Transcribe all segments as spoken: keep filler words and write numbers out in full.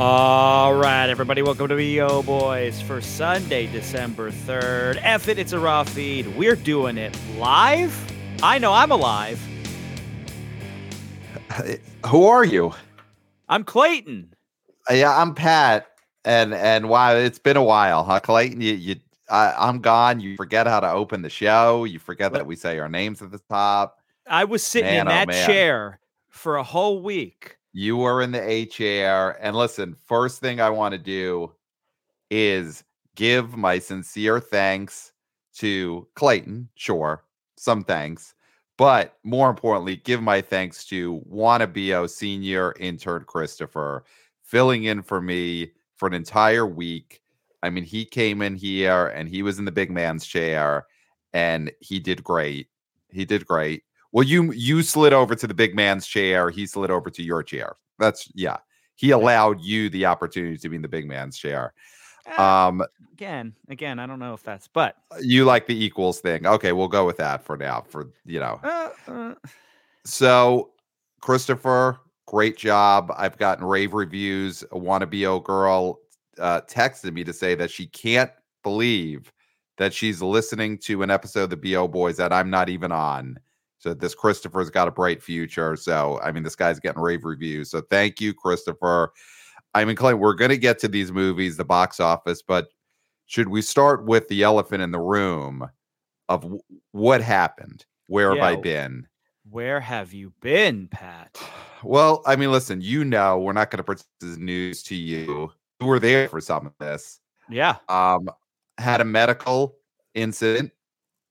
All right, everybody, welcome to B O Boys for Sunday, December third. F it, it's a raw feed. We're doing it live. I know I'm alive. Who are you? I'm Clayton. Yeah, I'm Pat. And and wow, it's been a while, huh, Clayton? You, you, I, I'm gone. You forget how to open the show. You forget what? That we say our names at the top. I was sitting man, in that oh, chair for a whole week. You were in the A chair. And listen, first thing I want to do is give my sincere thanks to Clayton. Sure, some thanks. But more importantly, give my thanks to WannaBio senior intern Christopher, filling in for me for an entire week. I mean, he came in here and he was in the big man's chair and he did great. He did great. Well, you you slid over to the big man's chair. He slid over to your chair. That's, yeah. He allowed you the opportunity to be in the big man's chair. Um, again, again, I don't know if that's, but. You like the equals thing. Okay, we'll go with that for now, for, you know. Uh, uh. So, Christopher, great job. I've gotten rave reviews. A WannaBio girl uh, texted me to say that she can't believe that she's listening to an episode of the B O Boys that I'm not even on. So this Christopher's got a bright future. So, I mean, this guy's getting rave reviews. So thank you, Christopher. I mean, Clay, we're going to get to these movies, the box office, but should we start with the elephant in the room of w- what happened? Where yeah, have I been? Where have you been, Pat? Well, I mean, listen, you know, we're not going to present this news to you. You were there for some of this. Yeah. Um, had a medical incident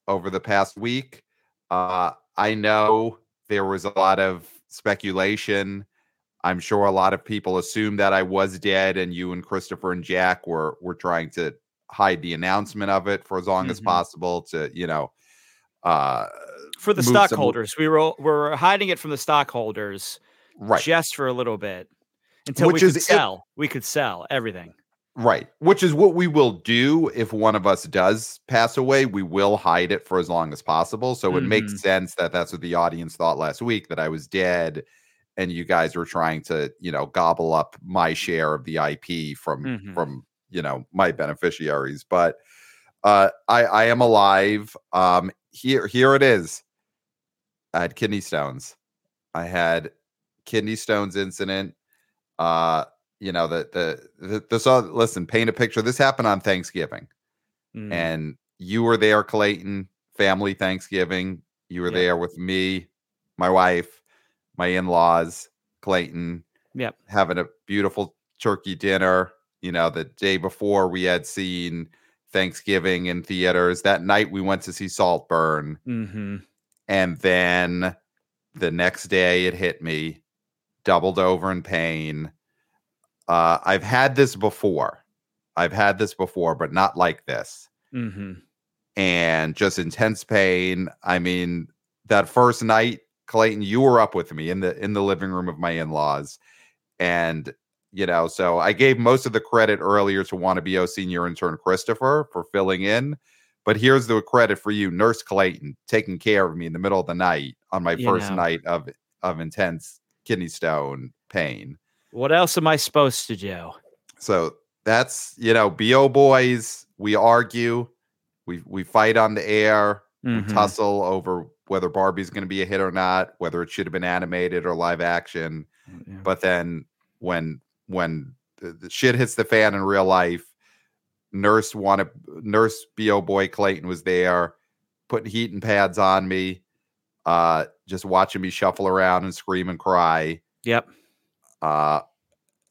over the past week. Uh, I know there was a lot of speculation. I'm sure a lot of people assumed that I was dead, and you and Christopher and Jack were were trying to hide the announcement of it for as long mm-hmm. as possible to, you know, uh, for the stockholders. Some... We were we were hiding it from the stockholders, right? Just for a little bit until Which we could sell. It... We could sell everything, right? Which is what we will do if one of us does pass away. We will hide it for as long as possible. So mm-hmm. it makes sense that that's what the audience thought last week, that I was dead. And you guys were trying to, you know, gobble up my share of the I P from, mm-hmm. from you know, my beneficiaries. But uh, I, I am alive. Um, here, here it is. I had kidney stones. I had kidney stones incident. Uh, you know, the the, the this. Uh, listen, paint a picture. This happened on Thanksgiving, mm. and you were there, Clayton. Family Thanksgiving. You were yeah. there with me, my wife. My in-laws, Clayton, yep. having a beautiful turkey dinner. You know, the day before we had seen Thanksgiving in theaters. That night we went to see Saltburn. Mm-hmm. And then the next day it hit me, doubled over in pain. Uh, I've had this before. I've had this before, but not like this. Mm-hmm. And just intense pain. I mean, that first night, Clayton, you were up with me in the in the living room of my in-laws. And, you know, so I gave most of the credit earlier to WannaBio senior intern Christopher for filling in. But here's the credit for you, Nurse Clayton, taking care of me in the middle of the night on my you first know. night of, of intense kidney stone pain. What else am I supposed to do? So that's, you know, B O Boys, we argue, we we fight on the air, mm-hmm. we tussle over whether Barbie's going to be a hit or not, whether it should have been animated or live action. Yeah. But then when when the, the shit hits the fan in real life, nurse wanted, nurse B O Boy Clayton was there, putting heating pads on me, uh, just watching me shuffle around and scream and cry. Yep. Uh,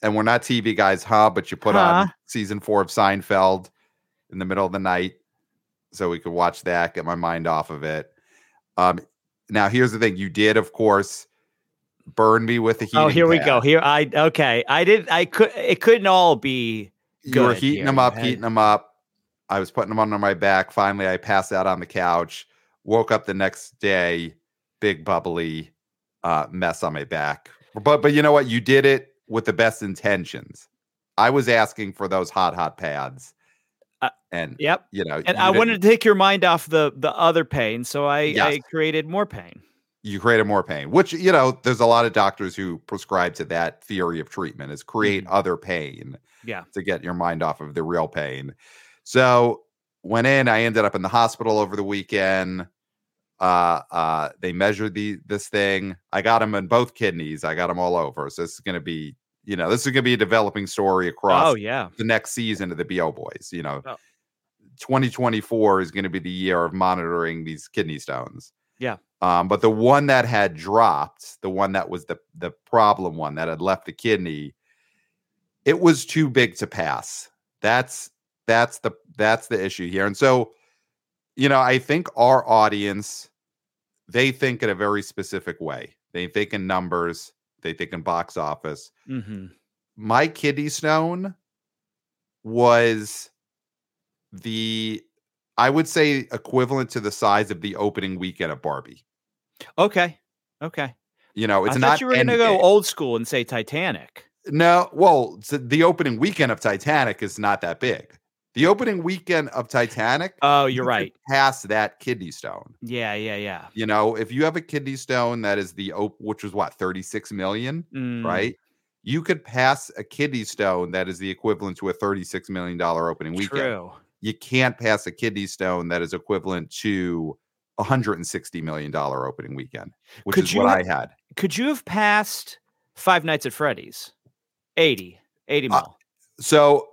and we're not T V guys, huh? But you put huh. on season four of Seinfeld in the middle of the night so we could watch that, get my mind off of it. Um, now here's the thing. You did, of course, burn me with the heating. Oh, here pad. we go. Here I okay. I did. I could. It couldn't all be. Good you were heating here. them up, heating them up. I was putting them under my back. Finally, I passed out on the couch. Woke up the next day, big bubbly uh, mess on my back. But but you know what? You did it with the best intentions. I was asking for those hot hot pads. Uh, and yep, you know, and you I wanted to take your mind off the the other pain, so I, yes. I created more pain. you created more pain, which, you know, there's a lot of doctors who prescribe to that theory of treatment, is create mm-hmm. other pain yeah. to get your mind off of the real pain. So went in, I ended up in the hospital over the weekend. Uh, uh, they measured the, this thing. I got them in both kidneys. I got them all over. So this is going to be, you know, this is going to be a developing story across oh, yeah. the next season of the B O Boys, you know, oh. twenty twenty-four is going to be the year of monitoring these kidney stones. Yeah. Um, but the one that had dropped, the one that was the, the problem one that had left the kidney, it was too big to pass. That's, that's the, that's the issue here. And so, you know, I think our audience, they think in a very specific way. They think in numbers. They think in box office. Mm-hmm. My kidney stone was the, I would say, equivalent to the size of the opening weekend of Barbie. Okay. Okay. You know, it's I not. I thought you were going to go old school and say Titanic. No. Well, the opening weekend of Titanic is not that big. The opening weekend of Titanic. Oh, you're you right. Past that kidney stone. Yeah. Yeah. Yeah. You know, if you have a kidney stone, that is the, op- which was what, thirty-six million, mm. right? You could pass a kidney stone that is the equivalent to a thirty-six million dollars opening weekend. True. You can't pass a kidney stone that is equivalent to one hundred sixty million dollars opening weekend, which could is what have, I had. Could you have passed Five Nights at Freddy's? eighty, eighty mil. Uh, so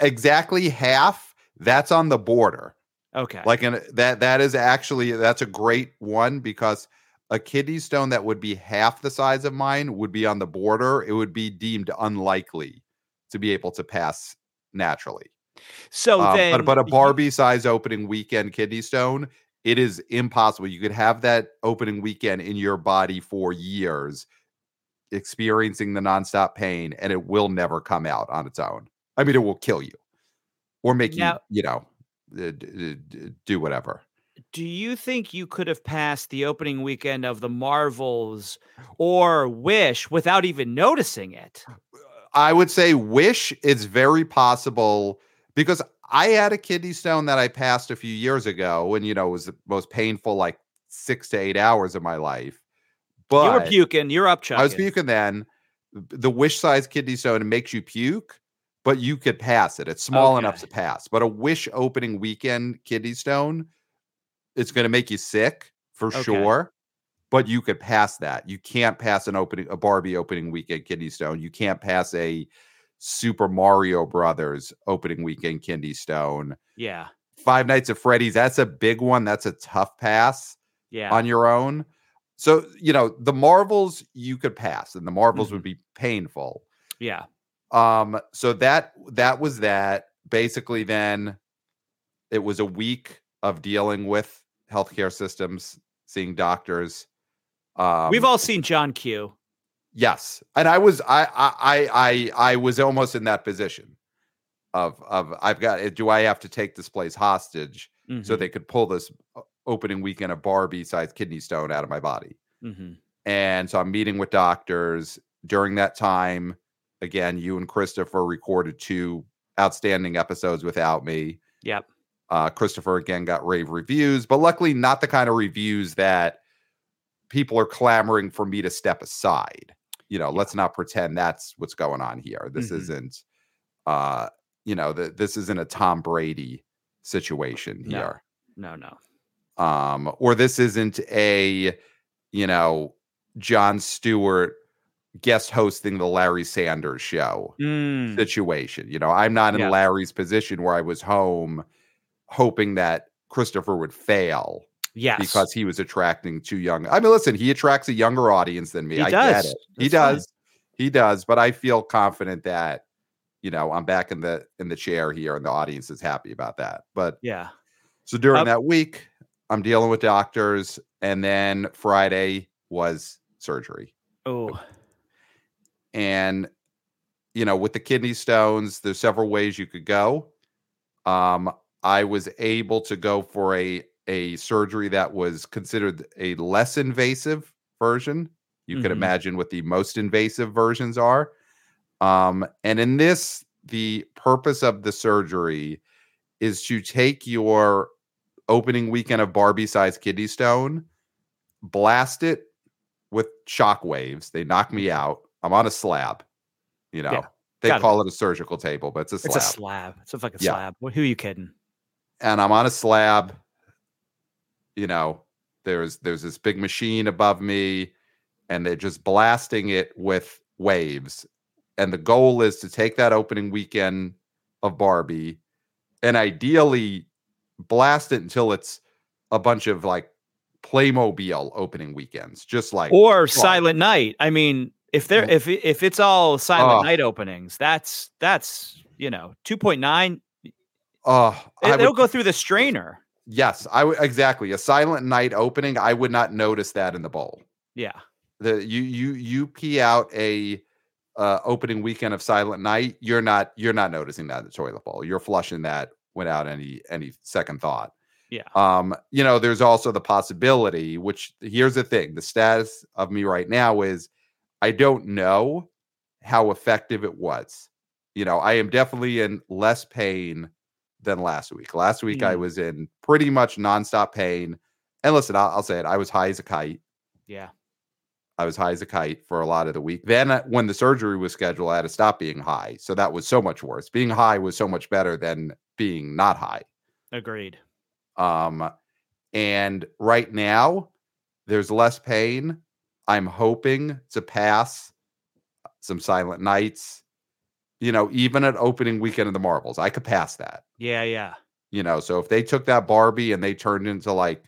exactly half, that's on the border. Okay. Like an, that, that is actually, that's a great one, because a kidney stone that would be half the size of mine would be on the border. It would be deemed unlikely to be able to pass naturally. So um, then, but, but a Barbie size opening weekend kidney stone, it is impossible. You could have that opening weekend in your body for years, experiencing the nonstop pain, and it will never come out on its own. I mean, it will kill you or make now, you, you know, do whatever. Do you think you could have passed the opening weekend of The Marvels or Wish without even noticing it? I would say Wish is very possible, because I had a kidney stone that I passed a few years ago, and, you know, it was the most painful, like six to eight hours of my life. But you were puking. You're up chugging. I was puking then. The Wish size kidney stone makes you puke, but you could pass it. It's small okay. enough to pass. But a Wish opening weekend kidney stone, it's going to make you sick for okay. sure. But you could pass that. You can't pass an opening, a Barbie opening weekend kidney stone. You can't pass a Super Mario Brothers opening weekend kidney stone. Yeah. Five Nights at Freddy's, that's a big one. That's a tough pass. Yeah. On your own. So, you know, The Marvels you could pass, and The Marvels mm-hmm. would be painful. Yeah. Um. So that that was that. Basically, then it was a week of dealing with healthcare systems, seeing doctors. Um, We've all seen John Q. Yes, and I was I I I I was almost in that position of of I've got do I have to take this place hostage mm-hmm. so they could pull this opening weekend of Barbie-sized kidney stone out of my body? Mm-hmm. And so I'm meeting with doctors during that time. Again, you and Christopher recorded two outstanding episodes without me. Yep. Uh, Christopher again got rave reviews, but luckily not the kind of reviews that people are clamoring for me to step aside. You know, let's not pretend that's what's going on here. This mm-hmm. isn't, uh, you know, the, this isn't a Tom Brady situation no. here. No, no. Um, or this isn't a, you know, Jon Stewart guest hosting the Larry Sanders Show mm. situation. You know, I'm not in yeah. Larry's position where I was home hoping that Christopher would fail. Yes. Because he was attracting too young. I mean, listen, he attracts a younger audience than me. He I does. get it. That's he does. Funny. He does. But I feel confident that, you know, I'm back in the in the chair here, and the audience is happy about that. But yeah. So during um, that week, I'm dealing with doctors, and then Friday was surgery. Oh. And, you know, with the kidney stones, there's several ways you could go. Um, I was able to go for a a surgery that was considered a less invasive version. You mm-hmm. could imagine what the most invasive versions are. Um, and in this, the purpose of the surgery is to take your opening weekend of Barbie-sized kidney stone blast it with shockwaves. They knock me out. I'm on a slab. You know, yeah, they call be. it a surgical table, but it's a slab. It's a slab. It's a fucking yeah. slab. Who are you kidding? And I'm on a slab. You know, there's there's this big machine above me, and they're just blasting it with waves. And the goal is to take that opening weekend of Barbie and ideally blast it until it's a bunch of like Playmobil opening weekends, just like or fun. Silent Night. I mean, if there if if it's all Silent uh, Night openings, that's that's you know two point nine. Oh, uh, they'll would, go through the strainer. Yes, I would exactly a Silent Night opening. I would not notice that in the bowl. Yeah, the you you you pee out a uh, opening weekend of Silent Night. You're not you're not noticing that in the toilet bowl. You're flushing that without any any second thought. Yeah. Um, you know, there's also the possibility, which here's the thing. The status of me right now is I don't know how effective it was. You know, I am definitely in less pain than last week. Last week, mm. I was in pretty much nonstop pain. And listen, I'll, I'll say it. I was high as a kite. Yeah. I was high as a kite for a lot of the week. Then when the surgery was scheduled, I had to stop being high. So that was so much worse. Being high was so much better than being not high. Agreed. Um, and right now there's less pain. I'm hoping to pass some Silent Nights, you know, even at opening weekend of the Marvels, I could pass that. Yeah. Yeah. You know, so if they took that Barbie and they turned into like,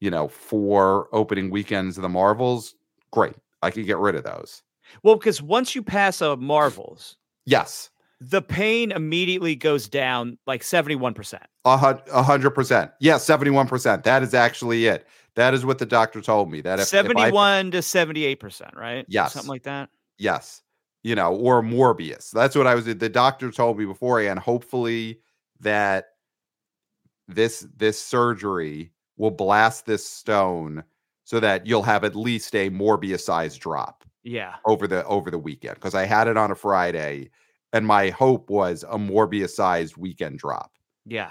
you know, four opening weekends of the Marvels, great. I could get rid of those. Well, because once you pass a Marvels, yes, the pain immediately goes down like seventy-one percent. A hundred percent. Yeah, seventy-one percent. That is actually it. That is what the doctor told me. That if, seventy-one if I, to seventy-eight percent, right? Yes. Something like that. Yes. You know, or Morbius. That's what I was. The doctor told me beforehand. Hopefully that this this surgery will blast this stone so that you'll have at least a Morbius size drop. Yeah. Over the over the weekend, because I had it on a Friday. And my hope was a Morbius-sized weekend drop. Yeah.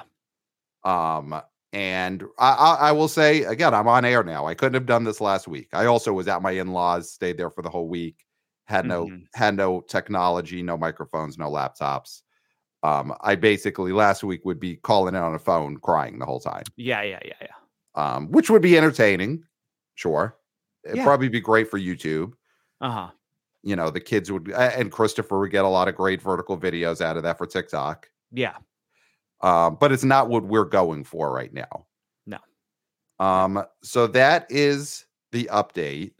Um, and I, I, I will say, again, I'm on air now. I couldn't have done this last week. I also was at my in-laws, stayed there for the whole week, had no mm-hmm. had no technology, no microphones, no laptops. Um, I basically, last week, would be calling in on a phone, crying the whole time. Yeah, yeah, yeah, yeah. Um, which would be entertaining, sure. It'd yeah. probably be great for YouTube. Uh-huh. You know, the kids would, and Christopher would get a lot of great vertical videos out of that for TikTok. Yeah. Um, but it's not what we're going for right now. No. Um, so that is the update.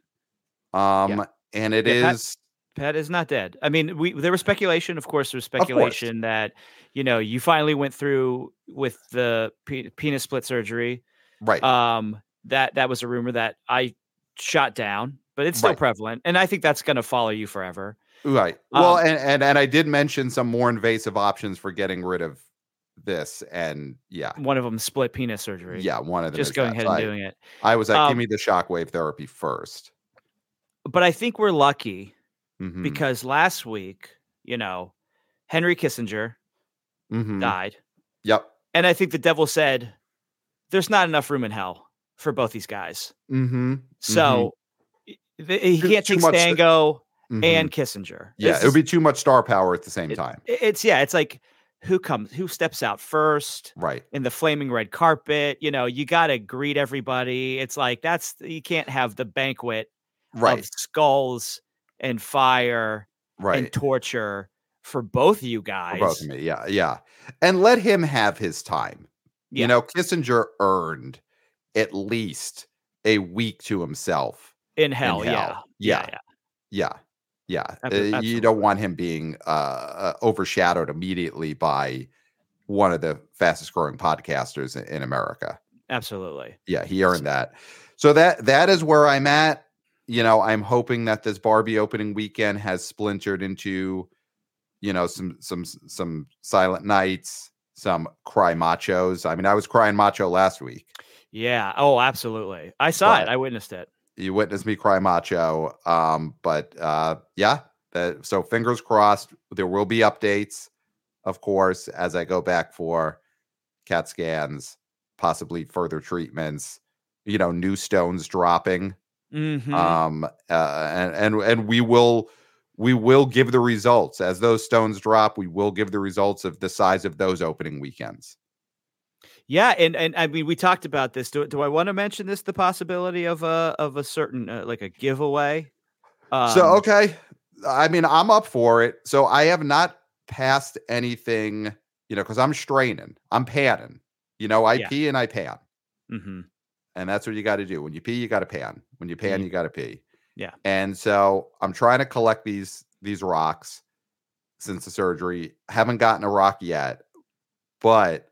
Um, yeah. And it yeah, is. Pat, Pat is not dead. I mean, we there was speculation. Of course, there was speculation course. that, you know, you finally went through with the pe- penis split surgery. Right. Um, that, that was a rumor that I shot down. But it's still right. prevalent. And I think that's going to follow you forever. Right. Um, well, and, and and I did mention some more invasive options for getting rid of this. And yeah. One of them split penis surgery. Yeah. One of them. Just going that. ahead and I, doing it. I was like, um, give me the shockwave therapy first. But I think we're lucky mm-hmm. because last week, you know, Henry Kissinger mm-hmm. died. Yep. And I think the devil said, there's not enough room in hell for both these guys. Mm-hmm. So. Mm-hmm. He can't take Stango st- and mm-hmm. Kissinger. Yeah, it's, it would be too much star power at the same it, time. It's yeah, it's like who comes, who steps out first, right? In the flaming red carpet, you know, you got to greet everybody. It's like that's you can't have the banquet right. of skulls and fire right. and torture for both you guys. For both of me, yeah, yeah, and let him have his time. Yeah. You know, Kissinger earned at least a week to himself. In hell, in hell, yeah, yeah, yeah, yeah. yeah. Uh, you don't want him being uh, uh, overshadowed immediately by one of the fastest-growing podcasters in, in America. Absolutely, yeah, he earned that. So that that is where I'm at. You know, I'm hoping that this Barbie opening weekend has splintered into, you know, some some some Silent Nights, some Cry Machos. I mean, I was crying macho last week. Yeah. Oh, absolutely. I saw but, it. I witnessed it. You witnessed me cry macho. Um, but uh, yeah, that, so fingers crossed. There will be updates, of course, as I go back for CAT scans, possibly further treatments. you know, new stones dropping. Mm-hmm. Um, uh, and, and, and we will, we will give the results as those stones drop. We will give the results of the size of those opening weekends. Yeah. And, and I mean, we talked about this. Do, do I want to mention this, the possibility of a, of a certain, uh, like a giveaway? Um, so, okay. I mean, I'm up for it. So I have not passed anything, you know, cause I'm straining, I'm padding, you know, I yeah. pee and I pad. Mm-hmm. And that's what you got to do. When you pee, you got to pan. When you pan, mm-hmm. you got to pee. Yeah. And so I'm trying to collect these, these rocks since the surgery. Haven't gotten a rock yet, but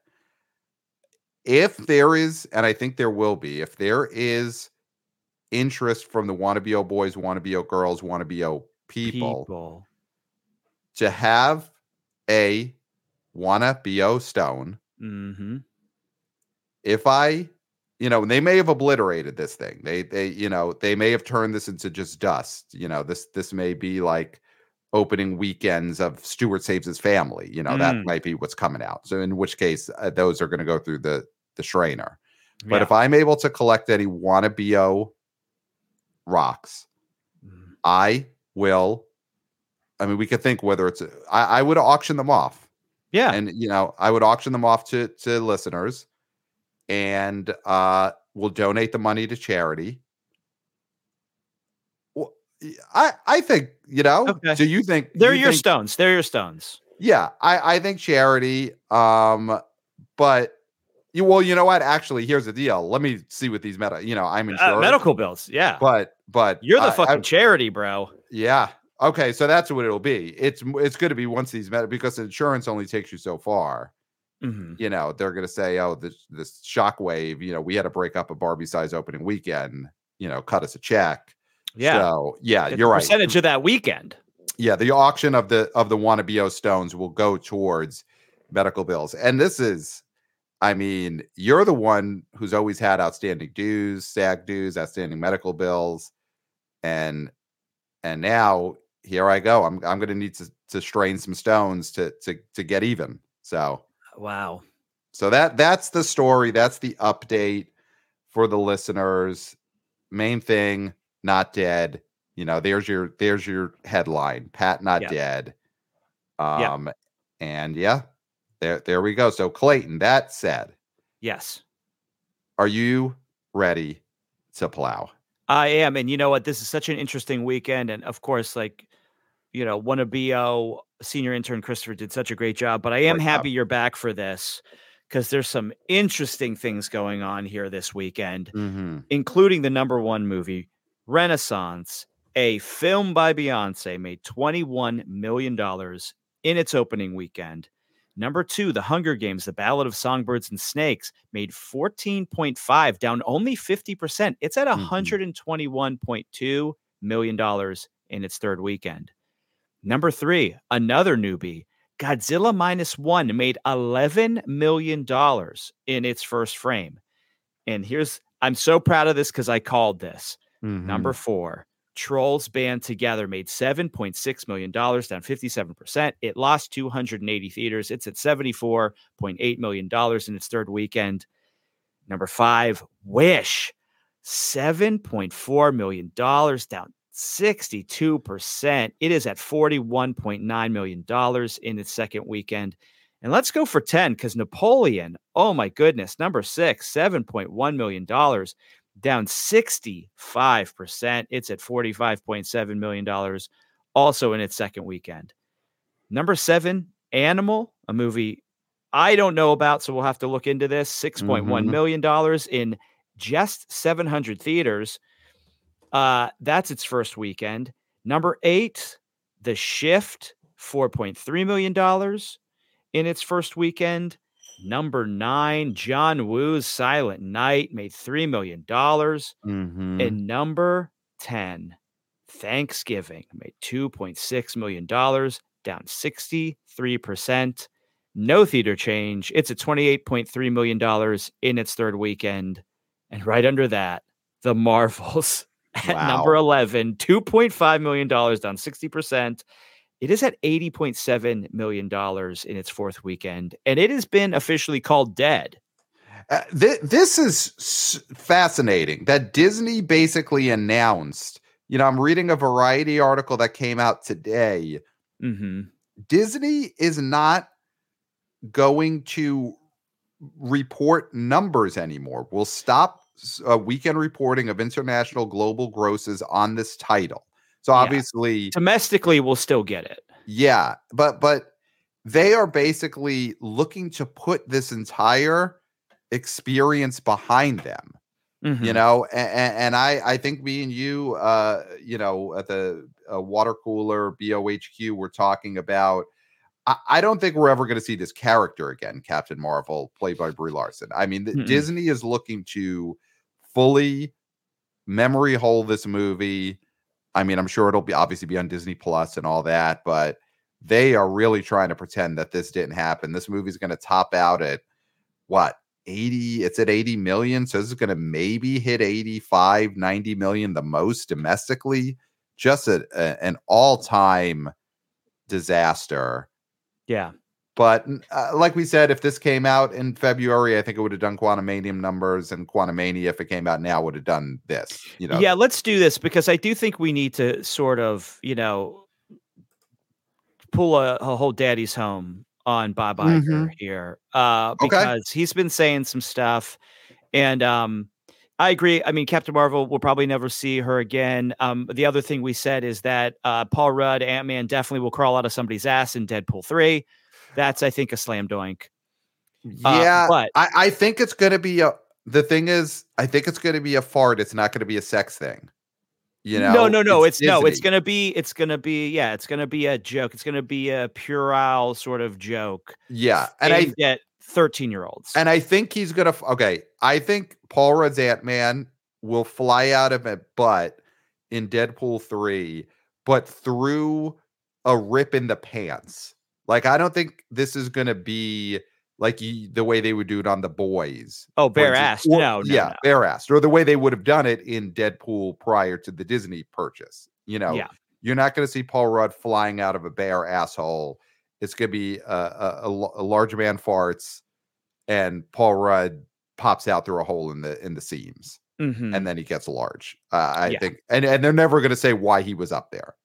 if there is, and I think there will be, if there is interest from the wannabe-o boys, wannabe-o girls, wannabe-o people, people to have a wannabe-o stone, mm-hmm. if I, you know, they may have obliterated this thing. They, they, you know, they may have turned this into just dust. You know, this, this may be like opening weekends of Stuart Saves His Family. You know, mm. that might be what's coming out. So in which case uh, those are going to go through the, the strainer. But yeah. if I'm able to collect any wannabe-o rocks, mm. I will, I mean, we could think whether it's, a, I, I would auction them off. Yeah. And, you know, I would auction them off to, to listeners. And uh, we'll donate the money to charity. Well, I I think, you know, okay. do you think they're you your think, stones? They're your stones. Yeah, I, I think charity. Um, but you well, you know what? Actually, here's the deal. Let me see what these meta. You know, I'm insured. Uh, medical bills. Yeah, but but you're the uh, fucking I, charity, bro. Yeah. Okay, so that's what it'll be. It's it's going to be once these meta because insurance only takes you so far. Mm-hmm. You know, they're going to say, oh, this, this shockwave, you know, we had to break up a Barbie size opening weekend, you know, cut us a check. Yeah. So, yeah, it's you're percentage right. Percentage of that weekend. Yeah. The auction of the of the wannabe-o stones will go towards medical bills. And this is, I mean, you're the one who's always had outstanding dues, SAG dues, outstanding medical bills. And and now here I go. I'm I'm going to need to to strain some stones to to to get even. So. Wow. So that that's the story. That's the update for the listeners. Main thing, not dead. You know, there's your there's your headline. Pat not yeah. dead. Um yeah. and yeah, there there we go. So Clayton, that said. Yes. Are you ready to plow? I am. And you know what? This is such an interesting weekend. And of course, like, you know, wannabe-o senior intern Christopher did such a great job, but I am great happy job. You're back for this because there's some interesting things going on here this weekend, mm-hmm. including the number one movie, Renaissance, a film by Beyoncé, made twenty-one million dollars in its opening weekend. Number two, The Hunger Games, The Ballad of Songbirds and Snakes, made fourteen point five, down only fifty percent. It's at one hundred twenty-one point two million dollars in its third weekend. Number three, another newbie, Godzilla Minus One, made eleven million dollars in its first frame. And here's, I'm so proud of this because I called this. Mm-hmm. Number four, Trolls Band Together, made seven point six million dollars, down fifty-seven percent. It lost two hundred eighty theaters. It's at seventy-four point eight million dollars in its third weekend. Number five, Wish, seven point four million dollars, down sixty-two percent. It is at forty-one point nine million dollars in its second weekend. And let's go for ten because Napoleon, oh my goodness, number six, seven point one million dollars, down sixty-five percent. It's at forty-five point seven million dollars, also in its second weekend. Number seven, Animal, a movie I don't know about, so we'll have to look into this, six point one million dollars in just seven hundred theaters. Uh, that's its first weekend. Number eight, The Shift, four point three million dollars in its first weekend. Number nine, John Woo's Silent Night, made three million dollars. Mm-hmm. And number ten, Thanksgiving, made two point six million dollars, down sixty-three percent. No theater change. It's at twenty-eight point three million dollars in its third weekend. And right under that, The Marvels. At wow. number eleven, two point five million dollars, down sixty percent. It is at eighty point seven million dollars in its fourth weekend, and it has been officially called dead. Uh, th- this is s- fascinating that Disney basically announced, you know, I'm reading a Variety article that came out today. Mm-hmm. Disney is not going to report numbers anymore. We'll stop uh, weekend reporting of international global grosses on this title. So obviously, yeah. Domestically, we'll still get it. Yeah, but but they are basically looking to put this entire experience behind them, mm-hmm. you know, and, and I, I think me and you, uh, you know, at the uh, water cooler B O H Q, we're talking about. I, I don't think we're ever going to see this character again, Captain Marvel, played by Brie Larson. I mean, mm-hmm. Disney is looking to fully memory hole this movie. I mean, I'm sure it'll be obviously be on Disney Plus and all that, but they are really trying to pretend that this didn't happen. This movie's going to top out at what eighty? It's at eighty million. So this is going to maybe hit eighty-five, ninety million the most domestically. Just a, a, an all-time disaster. Yeah. But uh, like we said, if this came out in February, I think it would have done Quantumanium numbers, and Quantumania, if it came out now, would have done this. You know? Yeah, let's do this, because I do think we need to sort of, you know, pull a, a whole daddy's home on Bob Iger mm-hmm. here uh, because okay. he's been saying some stuff. And um, I agree. I mean, Captain Marvel, we'll probably never see her again. Um, the other thing we said is that uh, Paul Rudd, Ant-Man, definitely will crawl out of somebody's ass in Deadpool three. That's, I think, a slam dunk. Yeah, uh, but I, I think it's going to be a. The thing is, I think it's going to be a fart. It's not going to be a sex thing. You know? No, no, no. It's, it's no. It's going to be. It's going to be. Yeah, it's going to be a joke. It's going to be a puerile sort of joke. Yeah, and I get thirteen-year-olds. And I think he's going to. Okay, I think Paul Rudd's Ant-Man will fly out of a butt in Deadpool three, but through a rip in the pants. Like, I don't think this is going to be like you, the way they would do it on The Boys. Oh, bare-assed. No, no, yeah, no. bare-assed. Or the way they would have done it in Deadpool prior to the Disney purchase. You know, yeah. You're not going to see Paul Rudd flying out of a bare asshole. It's going to be a, a, a, a large man farts and Paul Rudd pops out through a hole in the in the seams. Mm-hmm. And then he gets large. Uh, I yeah. think. And, and they're never going to say why he was up there.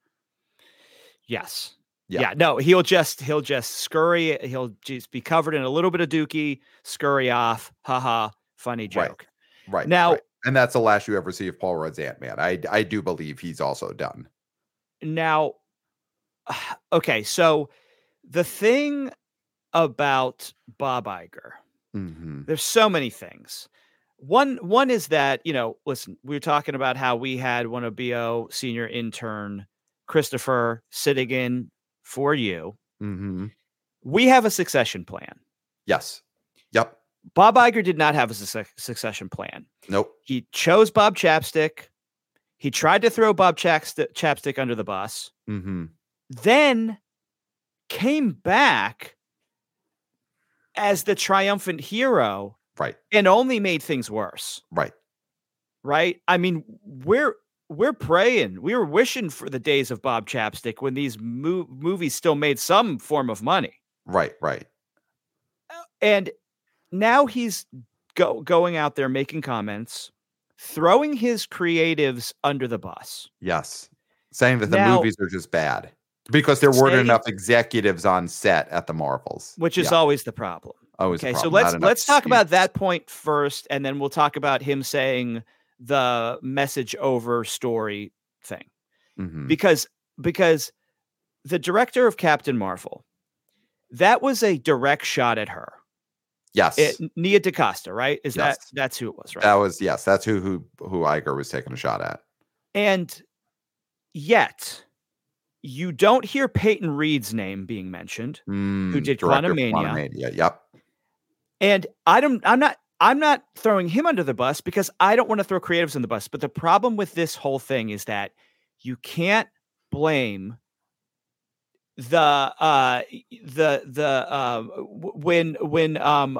Yes. Yeah. yeah, no, he'll just he'll just scurry. He'll just be covered in a little bit of dookie, scurry off. Haha, funny joke. Right, right now, right. And that's the last you ever see of Paul Rudd's Ant-Man. I I do believe he's also done. Now, okay, so the thing about Bob Iger, mm-hmm. there's so many things. One one is that, you know, listen, we were talking about how we had one of B O senior intern Christopher sitting in for you. Mm-hmm. We have a succession plan. Yes. Yep. Bob Iger did not have a su- succession plan. Nope. He chose Bob Chapstick. He tried to throw Bob Chapst- Chapstick under the bus. Mm-hmm. Then came back as the triumphant hero. Right. And only made things worse. Right. Right. I mean, we're, We're praying. We were wishing for the days of Bob Chapstick when these mo- movies still made some form of money. Right, right. And now he's go- going out there making comments, throwing his creatives under the bus. Yes. Saying that the now, movies are just bad because there weren't enough executives on set at the Marvels. Which is yeah. always the problem. Always okay, the problem. So let's let's talk about that point first, and then we'll talk about him saying the message over story thing, mm-hmm. because because the director of Captain Marvel, that was a direct shot at her. Yes, it, Nia DaCosta, right? Is yes. that that's who it was? Right? That was yes. That's who who who Iger was taking a shot at. And yet, you don't hear Peyton Reed's name being mentioned, mm, who did Quantumania. Quantumania. Yep. And I don't. I'm not. I'm not throwing him under the bus because I don't want to throw creatives on the bus. But the problem with this whole thing is that you can't blame the uh, the the uh, when when um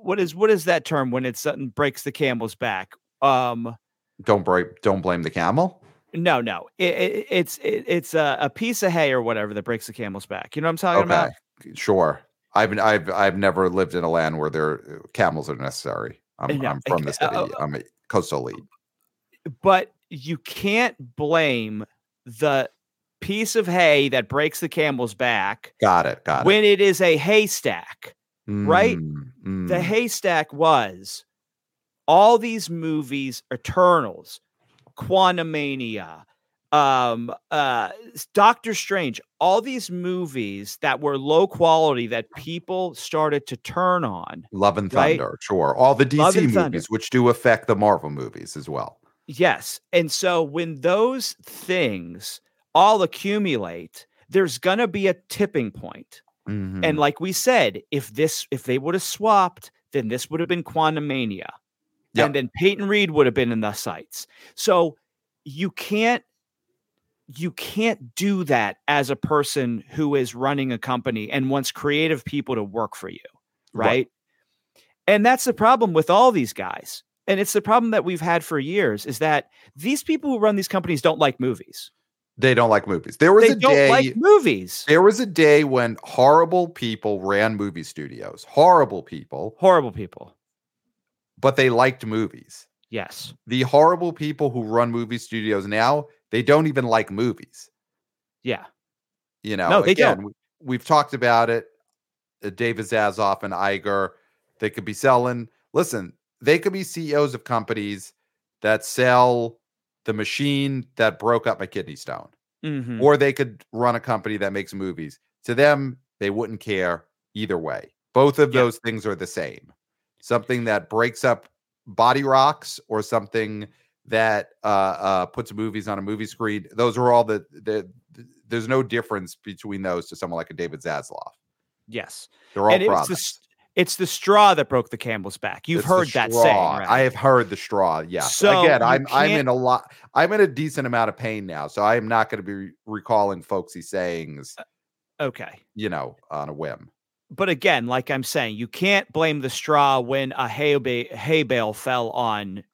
what is what is that term when it's something breaks the camel's back? Um, don't break. Don't blame the camel. No, no, it, it, it's it, it's a, a piece of hay or whatever that breaks the camel's back. You know what I'm talking okay. about? Sure. I've I've I've never lived in a land where there camels are necessary. I'm, yeah. I'm from the city. Uh, I'm a coastal elite. But you can't blame the piece of hay that breaks the camel's back. Got it. Got it. When it is a haystack, mm, right? Mm. The haystack was all these movies, Eternals, Quantumania, um, uh, Doctor Strange, all these movies that were low quality that people started to turn on. Love and Thunder, right? Sure. All the D C movies, Thunder, which do affect the Marvel movies as well. Yes. And so when those things all accumulate, there's going to be a tipping point. Mm-hmm. And like we said, if this, if they would have swapped, then this would have been Quantumania. Yep. And then Peyton Reed would have been in the sights. So you can't, you can't do that as a person who is running a company and wants creative people to work for you. Right. right. And that's the problem with all these guys. And it's the problem that we've had for years, is that these people who run these companies don't like movies. They don't like movies. There was they a don't day, like movies. There was a day when horrible people ran movie studios. Horrible people. Horrible people. But they liked movies. Yes. The horrible people who run movie studios now, they don't even like movies. Yeah. You know, no, they again, don't. We, we've talked about it. Uh, David Zaslav and Iger, they could be selling. Listen, they could be C E Os of companies that sell the machine that broke up my kidney stone. Mm-hmm. Or they could run a company that makes movies. To them, they wouldn't care either way. Both of yeah. those things are the same. Something that breaks up body rocks or something that uh, uh, puts movies on a movie screen. Those are all the, the, the, there's no difference between those to someone like a David Zaslav. Yes. They're all and products. It's the straw that broke the camel's back. You've it's heard that saying, right? I have heard the straw. Yeah. So again, I'm can't... I'm in a lot. I'm in a decent amount of pain now, so I am not going to be recalling folksy sayings. Uh, okay. You know, on a whim. But again, like I'm saying, you can't blame the straw when a hay, ba- hay bale fell on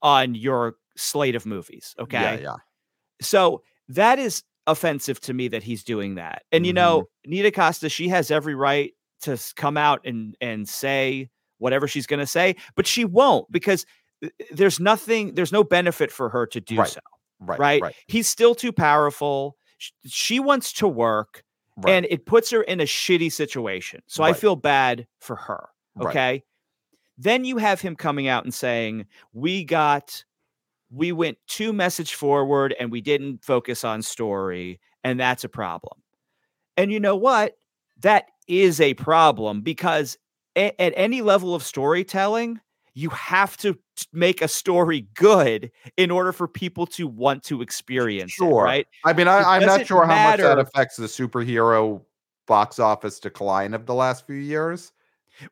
on your slate of movies. Okay. Yeah. yeah. So that is offensive to me that he's doing that, and mm-hmm. you know, Nia DaCosta, she has every right to come out and, and say whatever she's going to say, but she won't, because there's nothing, there's no benefit for her to do right. so. Right, right. Right. He's still too powerful. She wants to work right. and it puts her in a shitty situation. So right. I feel bad for her. Okay. Right. Then you have him coming out and saying, we got, we went too message forward and we didn't focus on story. And that's a problem. And you know what? That is a problem, because a- at any level of storytelling, you have to t- make a story good in order for people to want to experience sure. it, right? I mean, I, I'm not sure matter. how much that affects the superhero box office decline of the last few years.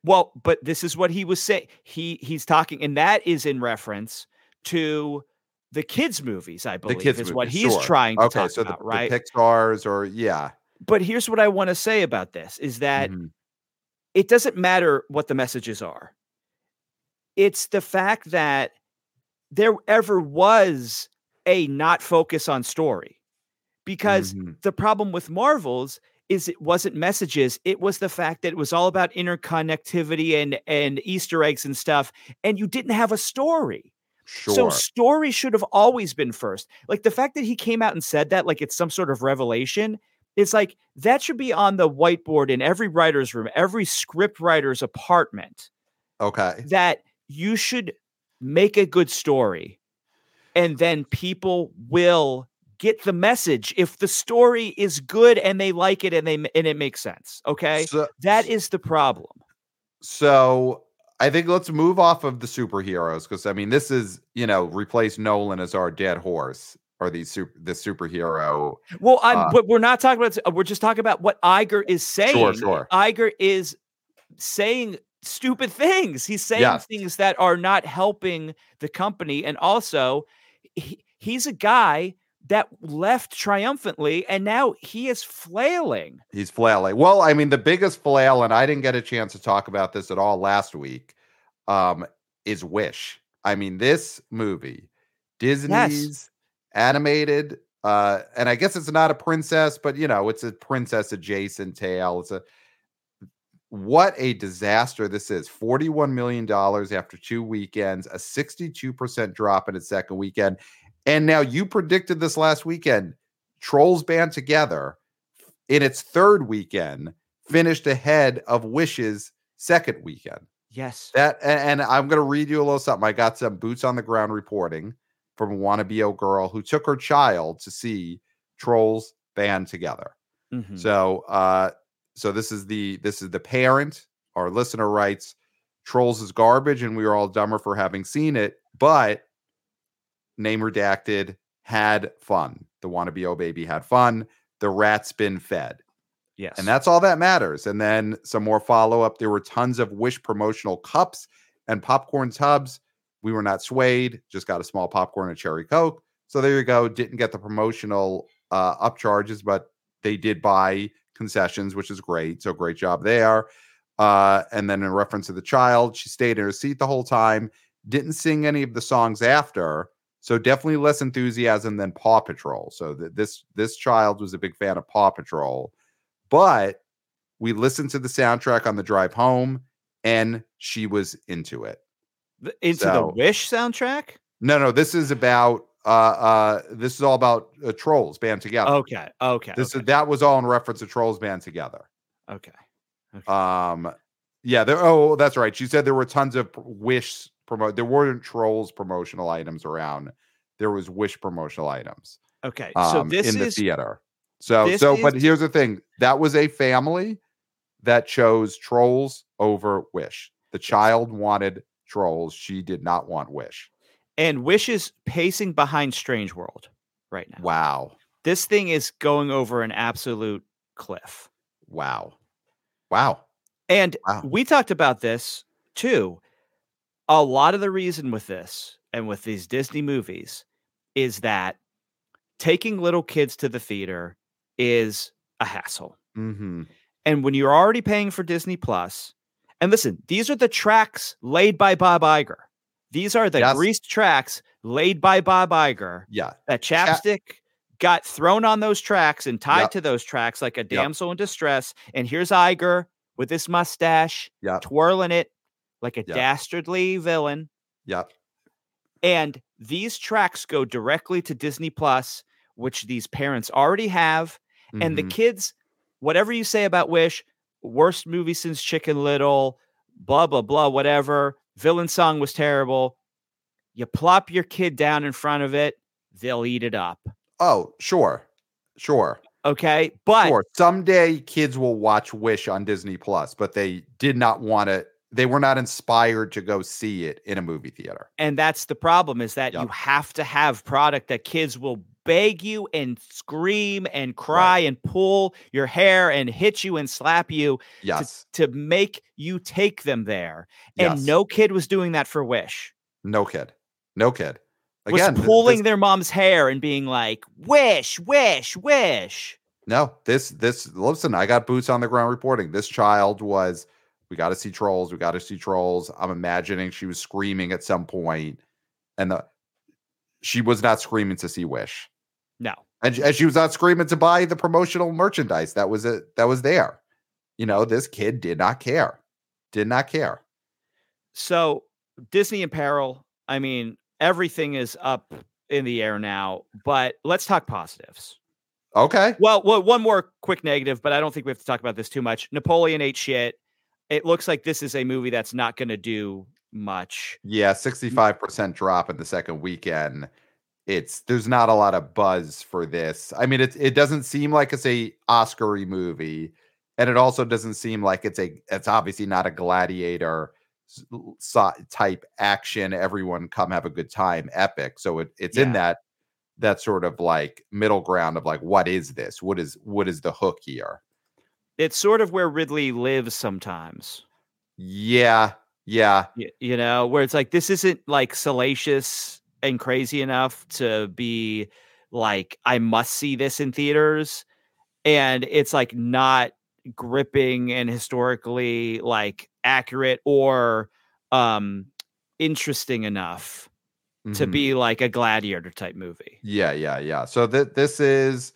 Well, but this is what he was saying. He He's talking, and that is in reference to the kids' movies, I believe, the kids is movies, what he's sure. trying to okay, talk so about, the, right? The Pixar's or, yeah. But here's what I want to say about this, is that mm-hmm. it doesn't matter what the messages are. It's the fact that there ever was a not focus on story, because mm-hmm. the problem with Marvel's is it wasn't messages. It was the fact that it was all about interconnectivity and, and Easter eggs and stuff. And you didn't have a story. Sure. So story should have always been first. Like, the fact that he came out and said that, like it's some sort of revelation, it's like, that should be on the whiteboard in every writer's room, every script writer's apartment. Okay. That you should make a good story, and then people will get the message if the story is good and they like it and they and it makes sense. Okay. So, that is the problem. So I think let's move off of the superheroes, because I mean, this is, you know, replace Nolan as our dead horse. Or the super the superhero. Well, I'm, uh, but we're not talking about. We're just talking about what Iger is saying. Sure, sure. Iger is saying stupid things. He's saying yes. things that are not helping the company, and also he, he's a guy that left triumphantly, and now he is flailing. He's flailing. Well, I mean, the biggest flail, and I didn't get a chance to talk about this at all last week, um, is Wish. I mean, this movie, Disney's. Yes. Animated, uh, and I guess it's not a princess, but you know, it's a princess adjacent tale. It's a What a disaster this is. forty-one million dollars after two weekends, a sixty-two percent drop in its second weekend. And now you predicted this last weekend. Trolls Band Together, in its third weekend, finished ahead of Wish's second weekend. Yes. That, and I'm going to read you a little something. I got some boots on the ground reporting from a wannabe girl who took her child to see Trolls Band Together. Mm-hmm. So, uh, so this is the this is the parent. Our listener writes, "Trolls is garbage, and we are all dumber for having seen it." But name redacted, had fun. The wannabe baby had fun. The rat's been fed. Yes, and that's all that matters. And then some more follow up. There were tons of Wish promotional cups and popcorn tubs. We were not swayed. Just got a small popcorn and cherry Coke. So there you go. Didn't get the promotional uh, upcharges, but they did buy concessions, which is great. So great job there. Uh, and then in reference to the child, she stayed in her seat the whole time. Didn't sing any of the songs after. So definitely less enthusiasm than Paw Patrol. So th- this this child was a big fan of Paw Patrol. But we listened to the soundtrack on the drive home, and she was into it. Into so, the Wish soundtrack? No, no. This is about uh, uh, this is all about uh, Trolls Band Together. Okay, okay. This okay. Is, that was all in reference to Trolls Band Together. Okay. okay. Um. Yeah. There. Oh, that's right. She said there were tons of Wish promote. There weren't Trolls promotional items around. There was Wish promotional items. Okay. So um, this in the is- theater. So, this so, is- but here's the thing. That was a family that chose Trolls over Wish. The child wanted Trolls. She did not want Wish. And Wish is pacing behind Strange World right now. Wow. This thing is going over an absolute cliff. Wow. Wow. And wow. we talked about this too. A lot of the reason with this and with these Disney movies is that taking little kids to the theater is a hassle. Mm-hmm. And when you're already paying for Disney Plus, and listen, these are the tracks laid by Bob Iger. These are the yes. greased tracks laid by Bob Iger. Yeah. That chapstick Ch- got thrown on those tracks and tied yep. to those tracks like a damsel yep. in distress. And here's Iger with his mustache yep. twirling it like a yep. dastardly villain. Yep. And these tracks go directly to Disney Plus, which these parents already have. Mm-hmm. And the kids, whatever you say about Wish, worst movie since Chicken Little, blah, blah, blah, whatever. Villain song was terrible. You plop your kid down in front of it, they'll eat it up. Oh, sure. Sure. Okay. But sure. Someday kids will watch Wish on Disney Plus, but they did not want to. They were not inspired to go see it in a movie theater. And that's the problem, is that yep. you have to have product that kids will beg you and scream and cry right. and pull your hair and hit you and slap you yes. to, to make you take them there. And yes. no kid was doing that for Wish. No kid. No kid. Again, was pulling this, their mom's hair and being like, Wish, Wish, Wish. No, this, this, listen, I got boots on the ground reporting. This child was... We got to see Trolls. We got to see Trolls. I'm imagining she was screaming at some point, and the, she was not screaming to see Wish. No, and, and she was not screaming to buy the promotional merchandise that was it that was there. You know, this kid did not care. Did not care. So Disney in peril. I mean, everything is up in the air now. But let's talk positives. Okay. Well, well, one more quick negative, but I don't think we have to talk about this too much. Napoleon ate shit. It looks like this is a movie that's not going to do much. Yeah, sixty-five percent drop in the second weekend. It's there's not a lot of buzz for this. I mean, it it doesn't seem like it's a Oscar-y movie, and it also doesn't seem like it's a. It's obviously not a Gladiator type action. Everyone come have a good time, epic. So it it's yeah. in that that sort of like middle ground of like, what is this? What is what is the hook here? It's sort of where Ridley lives sometimes. Yeah, yeah. Y- you know, where it's like, this isn't like salacious and crazy enough to be like, I must see this in theaters. And it's like not gripping and historically like accurate or um, interesting enough mm-hmm. to be like a Gladiator type movie. Yeah, yeah, yeah. So th- this is...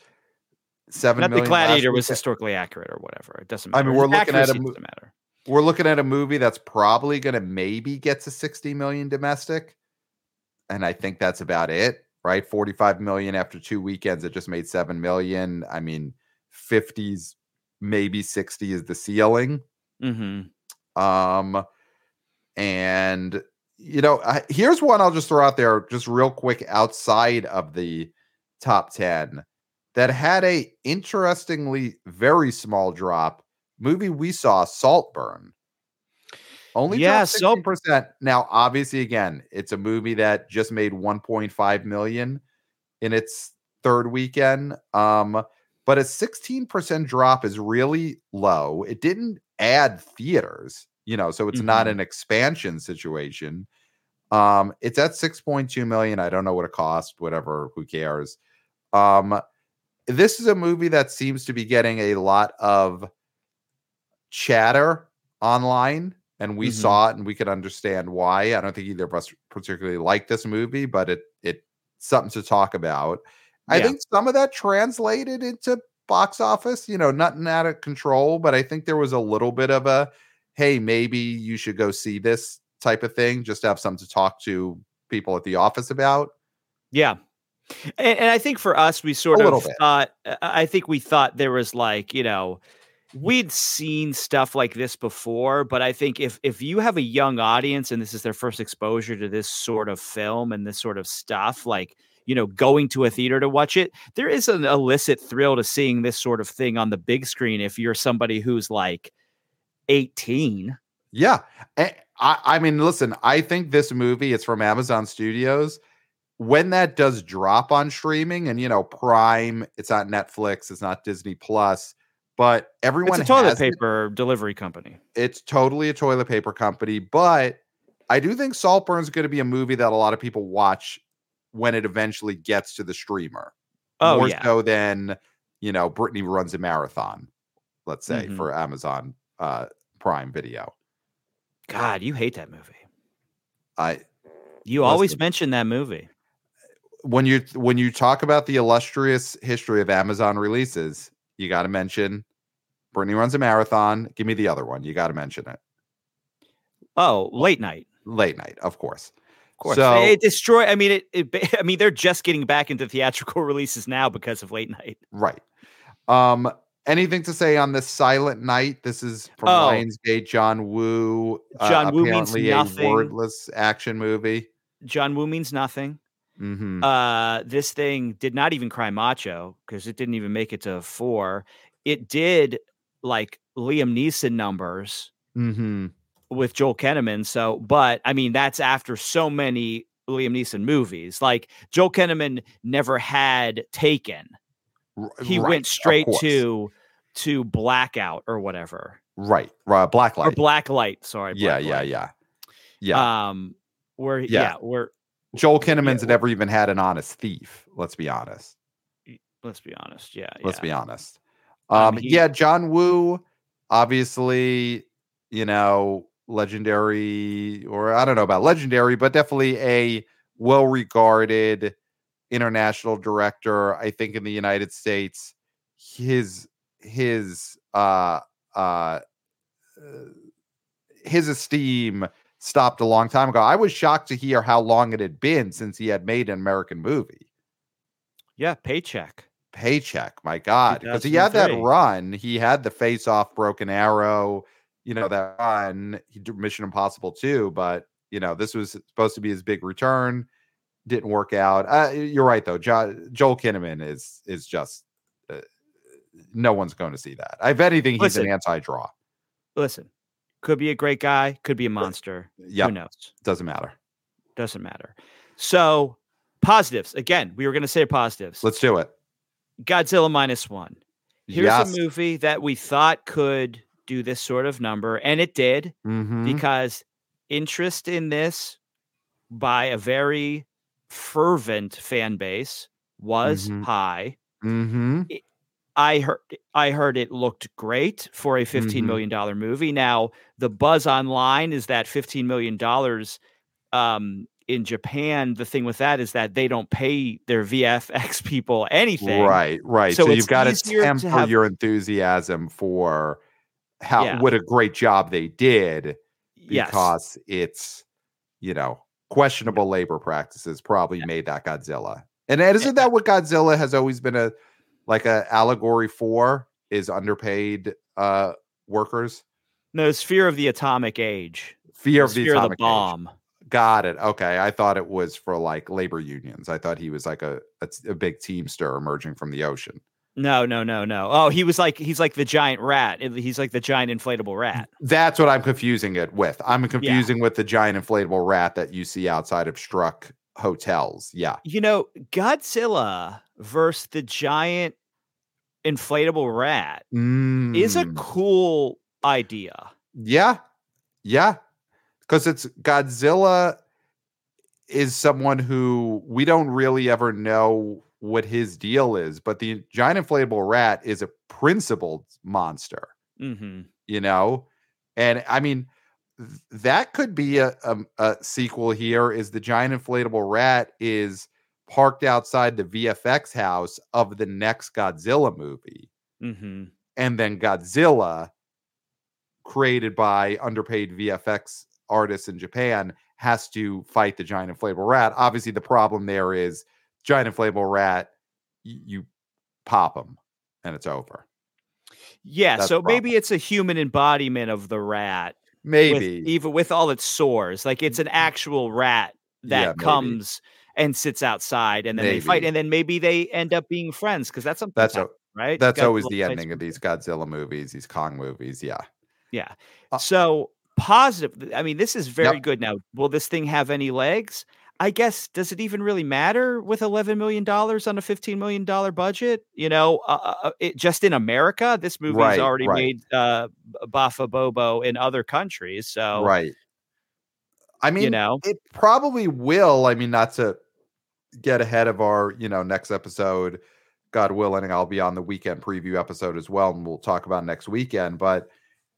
Seven Not the Gladiator was historically accurate or whatever. It doesn't matter. I mean, we're looking at a mo- matter. we're looking at a movie that's probably going to maybe get to sixty million domestic. And I think that's about it, right? forty-five million after two weekends, it just made seven million. I mean, fifties, maybe sixty is the ceiling. Mm-hmm. Um, and, you know, I, here's one I'll just throw out there just real quick outside of the top ten that had a interestingly very small drop. Movie we saw, Saltburn. Only yeah, sixty percent. So- now, obviously, again, it's a movie that just made one point five million dollars in its third weekend. Um, but a sixteen percent drop is really low. It didn't add theaters, you know, so it's mm-hmm. not an expansion situation. Um, it's at six point two million dollars. I don't know what it cost, whatever, who cares. Um, this is a movie that seems to be getting a lot of chatter online, and we mm-hmm. saw it and we could understand why. I don't think either of us particularly liked this movie, but it it's something to talk about. Yeah. I think some of that translated into box office, you know, nothing out of control, but I think there was a little bit of a, hey, maybe you should go see this type of thing, just to have something to talk to people at the office about. Yeah. And, and I think for us, we sort of thought, I think we thought there was like, you know, we'd seen stuff like this before, but I think if if you have a young audience and this is their first exposure to this sort of film and this sort of stuff, like, you know, going to a theater to watch it, there is an illicit thrill to seeing this sort of thing on the big screen if you're somebody who's like eighteen. Yeah. I, I mean, listen, I think this movie, it's from Amazon Studios. When that does drop on streaming and, you know, Prime, it's not Netflix, it's not Disney Plus, but everyone it's a toilet paper it. delivery company. It's totally a toilet paper company. But I do think Saltburn is going to be a movie that a lot of people watch when it eventually gets to the streamer. Oh, More yeah. so than, you know, Britney Runs a Marathon, let's say, mm-hmm. for Amazon uh, Prime Video. God, you hate that movie. I. You always listen. mention that movie. When you when you talk about the illustrious history of Amazon releases, you got to mention Britney Runs a Marathon. Give me the other one. You got to mention it. Oh, Late Night. Late Night, of course. Of course. So, it destroy. I mean, it, it. I mean, they're just getting back into theatrical releases now because of Late Night. Right. Um. Anything to say on this Silent Night? This is from oh. Lionsgate. John Woo. John uh, Woo means nothing. A wordless action movie. John Woo means nothing. Mm-hmm. Uh, this thing did not even Cry Macho because it didn't even make it to four. It did like Liam Neeson numbers mm-hmm. with Joel Kinnaman. So, but I mean, that's after so many Liam Neeson movies. Like Joel Kinnaman never had Taken. He right, went straight to to Blackout or whatever. Right, uh, Blacklight or Blacklight. Sorry. Yeah, Blacklight. yeah, yeah, yeah. Um, where yeah, yeah where. Joel Kinnaman's yeah, never even had an honest thief. Let's be honest. Let's be honest. Yeah. Let's yeah. be honest. Um, um, he, yeah. John Woo, obviously, you know, legendary, or I don't know about legendary, but definitely a well-regarded international director. I think in the United States, his, his, uh, uh, his esteem stopped a long time ago. I was shocked to hear how long it had been since he had made an American movie. Yeah, Paycheck. Paycheck, my God. Because he had that run. He had the Face-Off, Broken Arrow, you know, that run. He did Mission Impossible too, but, you know, this was supposed to be his big return. Didn't work out. Uh, you're right, though. Jo- Joel Kinnaman is, is just... Uh, no one's going to see that. If anything, he's listen, an anti-draw. Listen. Could be a great guy. Could be a monster. Yeah. Who knows? Doesn't matter. Doesn't matter. So positives. Again, we were going to say positives. Let's do it. Godzilla Minus One. Here's yes. a movie that we thought could do this sort of number. And it did mm-hmm. because interest in this by a very fervent fan base was mm-hmm. high. Mm-hmm. It, I heard I heard it looked great for a fifteen million dollars mm-hmm. movie. Now, the buzz online is that fifteen million dollars um, in Japan, the thing with that is that they don't pay their V F X people anything. Right, right. So, so you've got to temper have... your enthusiasm for how yeah. what a great job they did, because yes. it's, you know, questionable labor practices probably yeah. made that Godzilla. And isn't that what Godzilla has always been a like a allegory for, is underpaid uh, workers? No, it's fear of the atomic age. Fear of the fear atomic of the bomb. Age. Got it. Okay, I thought it was for like labor unions. I thought he was like a, a a big teamster emerging from the ocean. No, no, no, no. Oh, he was like he's like the giant rat. He's like the giant inflatable rat. That's what I'm confusing it with. I'm confusing yeah. with the giant inflatable rat that you see outside of struck hotels. Yeah. You know, Godzilla versus the giant inflatable rat mm. is a cool idea. Yeah. Yeah. Because it's Godzilla is someone who we don't really ever know what his deal is, but the giant inflatable rat is a principled monster, mm-hmm. you know? And I mean, th- that could be a, a, a sequel here, is the giant inflatable rat is parked outside the V F X house of the next Godzilla movie. Mm-hmm. And then Godzilla, created by underpaid V F X artists in Japan, has to fight the giant inflatable rat. Obviously, the problem there is giant inflatable rat, y- you pop them and it's over. Yeah, that's so maybe it's a human embodiment of the rat. Maybe. With, even with all its sores. Like, it's an actual rat that yeah, comes and sits outside, and then maybe. they fight, and then maybe they end up being friends, because that's something that's happens, a, right? That's Godzilla always the ending of these Godzilla movies, these Kong movies, yeah. Yeah. Uh, so... Positive. I mean, this is very yep. good. Now, will this thing have any legs? I guess, does it even really matter with eleven million dollars on a fifteen million dollars budget? You know, uh, it, just in America, this movie's right, already right. made uh, Bafa Bobo in other countries. So, right. I mean, you know, it probably will. I mean, not to get ahead of our, you know, next episode, God willing, I'll be on the weekend preview episode as well, and we'll talk about next weekend. But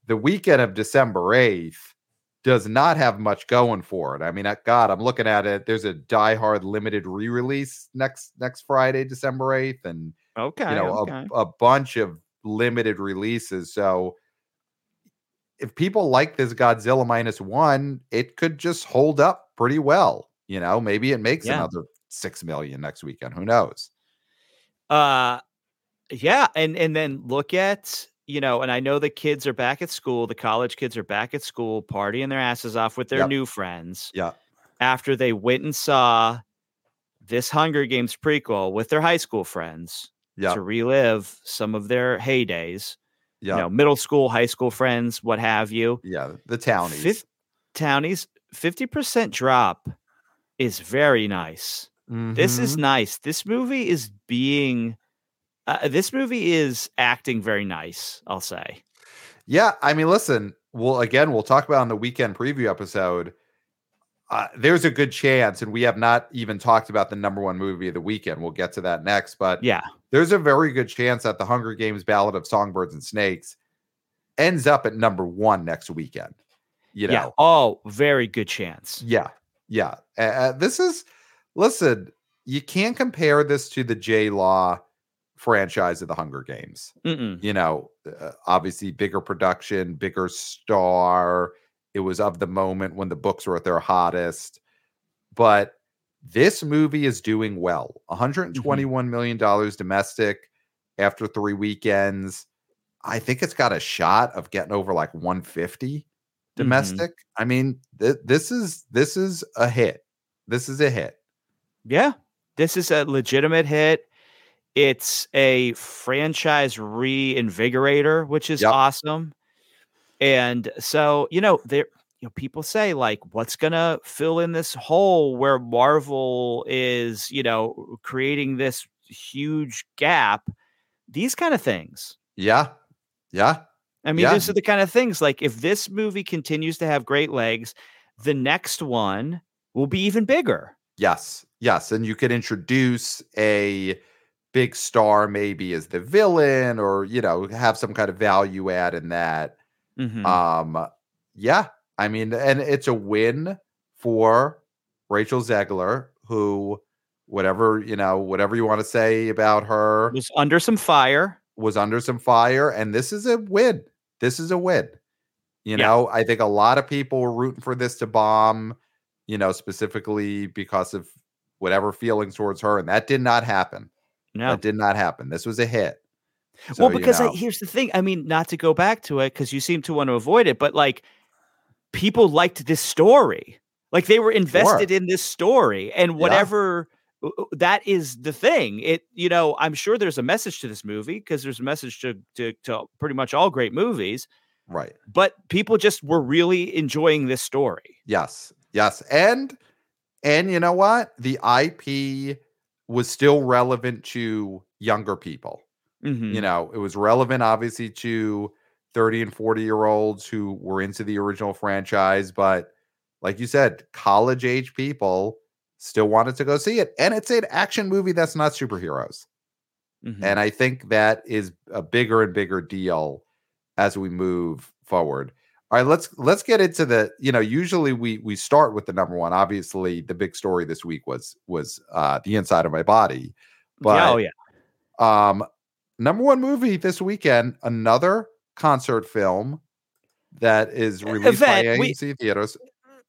the weekend of December eighth does not have much going for it. I mean, God, I'm looking at it. There's a Die Hard limited re-release next next Friday, December eighth, and okay, you know, okay. A, a bunch of limited releases. So if people like this Godzilla Minus One, it could just hold up pretty well. You know, maybe it makes yeah. another six million next weekend. Who knows? Uh, yeah, and and then look at. You know, and I know the kids are back at school. The college kids are back at school, partying their asses off with their yep. new friends. Yeah. After they went and saw this Hunger Games prequel with their high school friends yep. to relive some of their heydays. Yeah. You know, middle school, high school friends, what have you. Yeah. The townies. Fif- townies. fifty percent drop is very nice. Mm-hmm. This is nice. This movie is being. Uh, this movie is acting very nice, I'll say. Yeah, I mean, listen, we'll again, we'll talk about on the weekend preview episode. Uh, there's a good chance, and we have not even talked about the number one movie of the weekend. We'll get to that next, but yeah, there's a very good chance that the Hunger Games Ballad of Songbirds and Snakes ends up at number one next weekend. You know, yeah. Oh, very good chance. Yeah, yeah. Uh, this is, listen, you can't compare this to the J Law franchise of the Hunger Games. Mm-mm. You know, uh, obviously bigger production, bigger star. It was of the moment when the books were at their hottest. But this movie is doing well. one hundred twenty-one mm-hmm. million dollars domestic after three weekends. I think it's got a shot of getting over like one fifty domestic. Mm-hmm. I mean, th- this is this is a hit. This is a hit. Yeah. This is a legitimate hit. It's a franchise reinvigorator, which is yep. awesome. And so, you know, there, you know, people say like, what's gonna fill in this hole where Marvel is, you know, creating this huge gap? These kind of things. Yeah, yeah. I mean, yeah. these are the kind of things. Like, if this movie continues to have great legs, the next one will be even bigger. Yes, yes, and you could introduce a big star maybe as the villain, or, you know, have some kind of value add in that. Mm-hmm. Um, yeah. I mean, and it's a win for Rachel Zegler, who, whatever, you know, whatever you want to say about her, was under some fire, was under some fire. And this is a win. this is a win. You yeah. know, I think a lot of people were rooting for this to bomb, you know, specifically because of whatever feelings towards her. And that did not happen. No, that did not happen. This was a hit. So, well, because you know. I, here's the thing. I mean, not to go back to it because you seem to want to avoid it, but like people liked this story. Like they were invested sure. in this story and whatever yeah. that is the thing. It, you know, I'm sure there's a message to this movie because there's a message to, to, to pretty much all great movies. Right. But people just were really enjoying this story. Yes. Yes. And, and you know what? The I P was still relevant to younger people. Mm-hmm. You know, it was relevant, obviously, to thirty and forty year olds who were into the original franchise. But like you said, college age people still wanted to go see it. And it's an action movie that's not superheroes. Mm-hmm. And I think that is a bigger and bigger deal as we move forward. All right, let's let's get into the, you know, usually we we start with the number one. Obviously, the big story this week was was uh, The Inside of My Body. But, oh, yeah. Um, number one movie this weekend, another concert film that is released event. by A M C we, Theaters.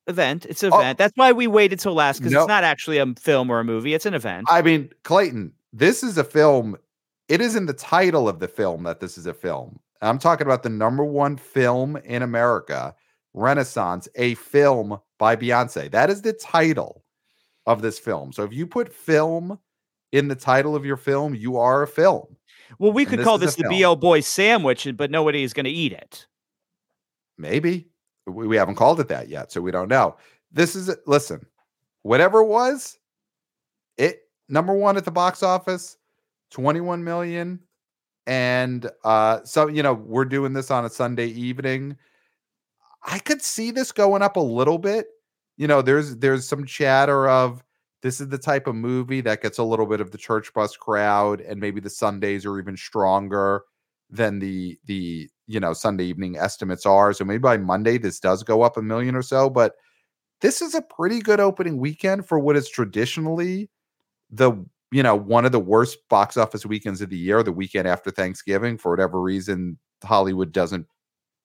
Event. It's an event. Oh, that's why we waited till last, because no, it's not actually a film or a movie. It's an event. I mean, Clayton, this is a film. It is in the title of the film that this is a film. I'm talking about the number one film in America, Renaissance, a film by Beyoncé. That is the title of this film. So if you put film in the title of your film, you are a film. Well, we and could this call this the B L Boy sandwich, but nobody is going to eat it. Maybe. We, we haven't called it that yet, so we don't know. This is, listen, whatever it was, it number one at the box office, twenty-one million. And uh, so, you know, we're doing this on a Sunday evening. I could see this going up a little bit. You know, there's there's some chatter of this is the type of movie that gets a little bit of the church bus crowd, and maybe the Sundays are even stronger than the the you know Sunday evening estimates are. So maybe by Monday this does go up a million or so. But this is a pretty good opening weekend for what is traditionally the, you know, one of the worst box office weekends of the year, the weekend after Thanksgiving. For whatever reason, Hollywood doesn't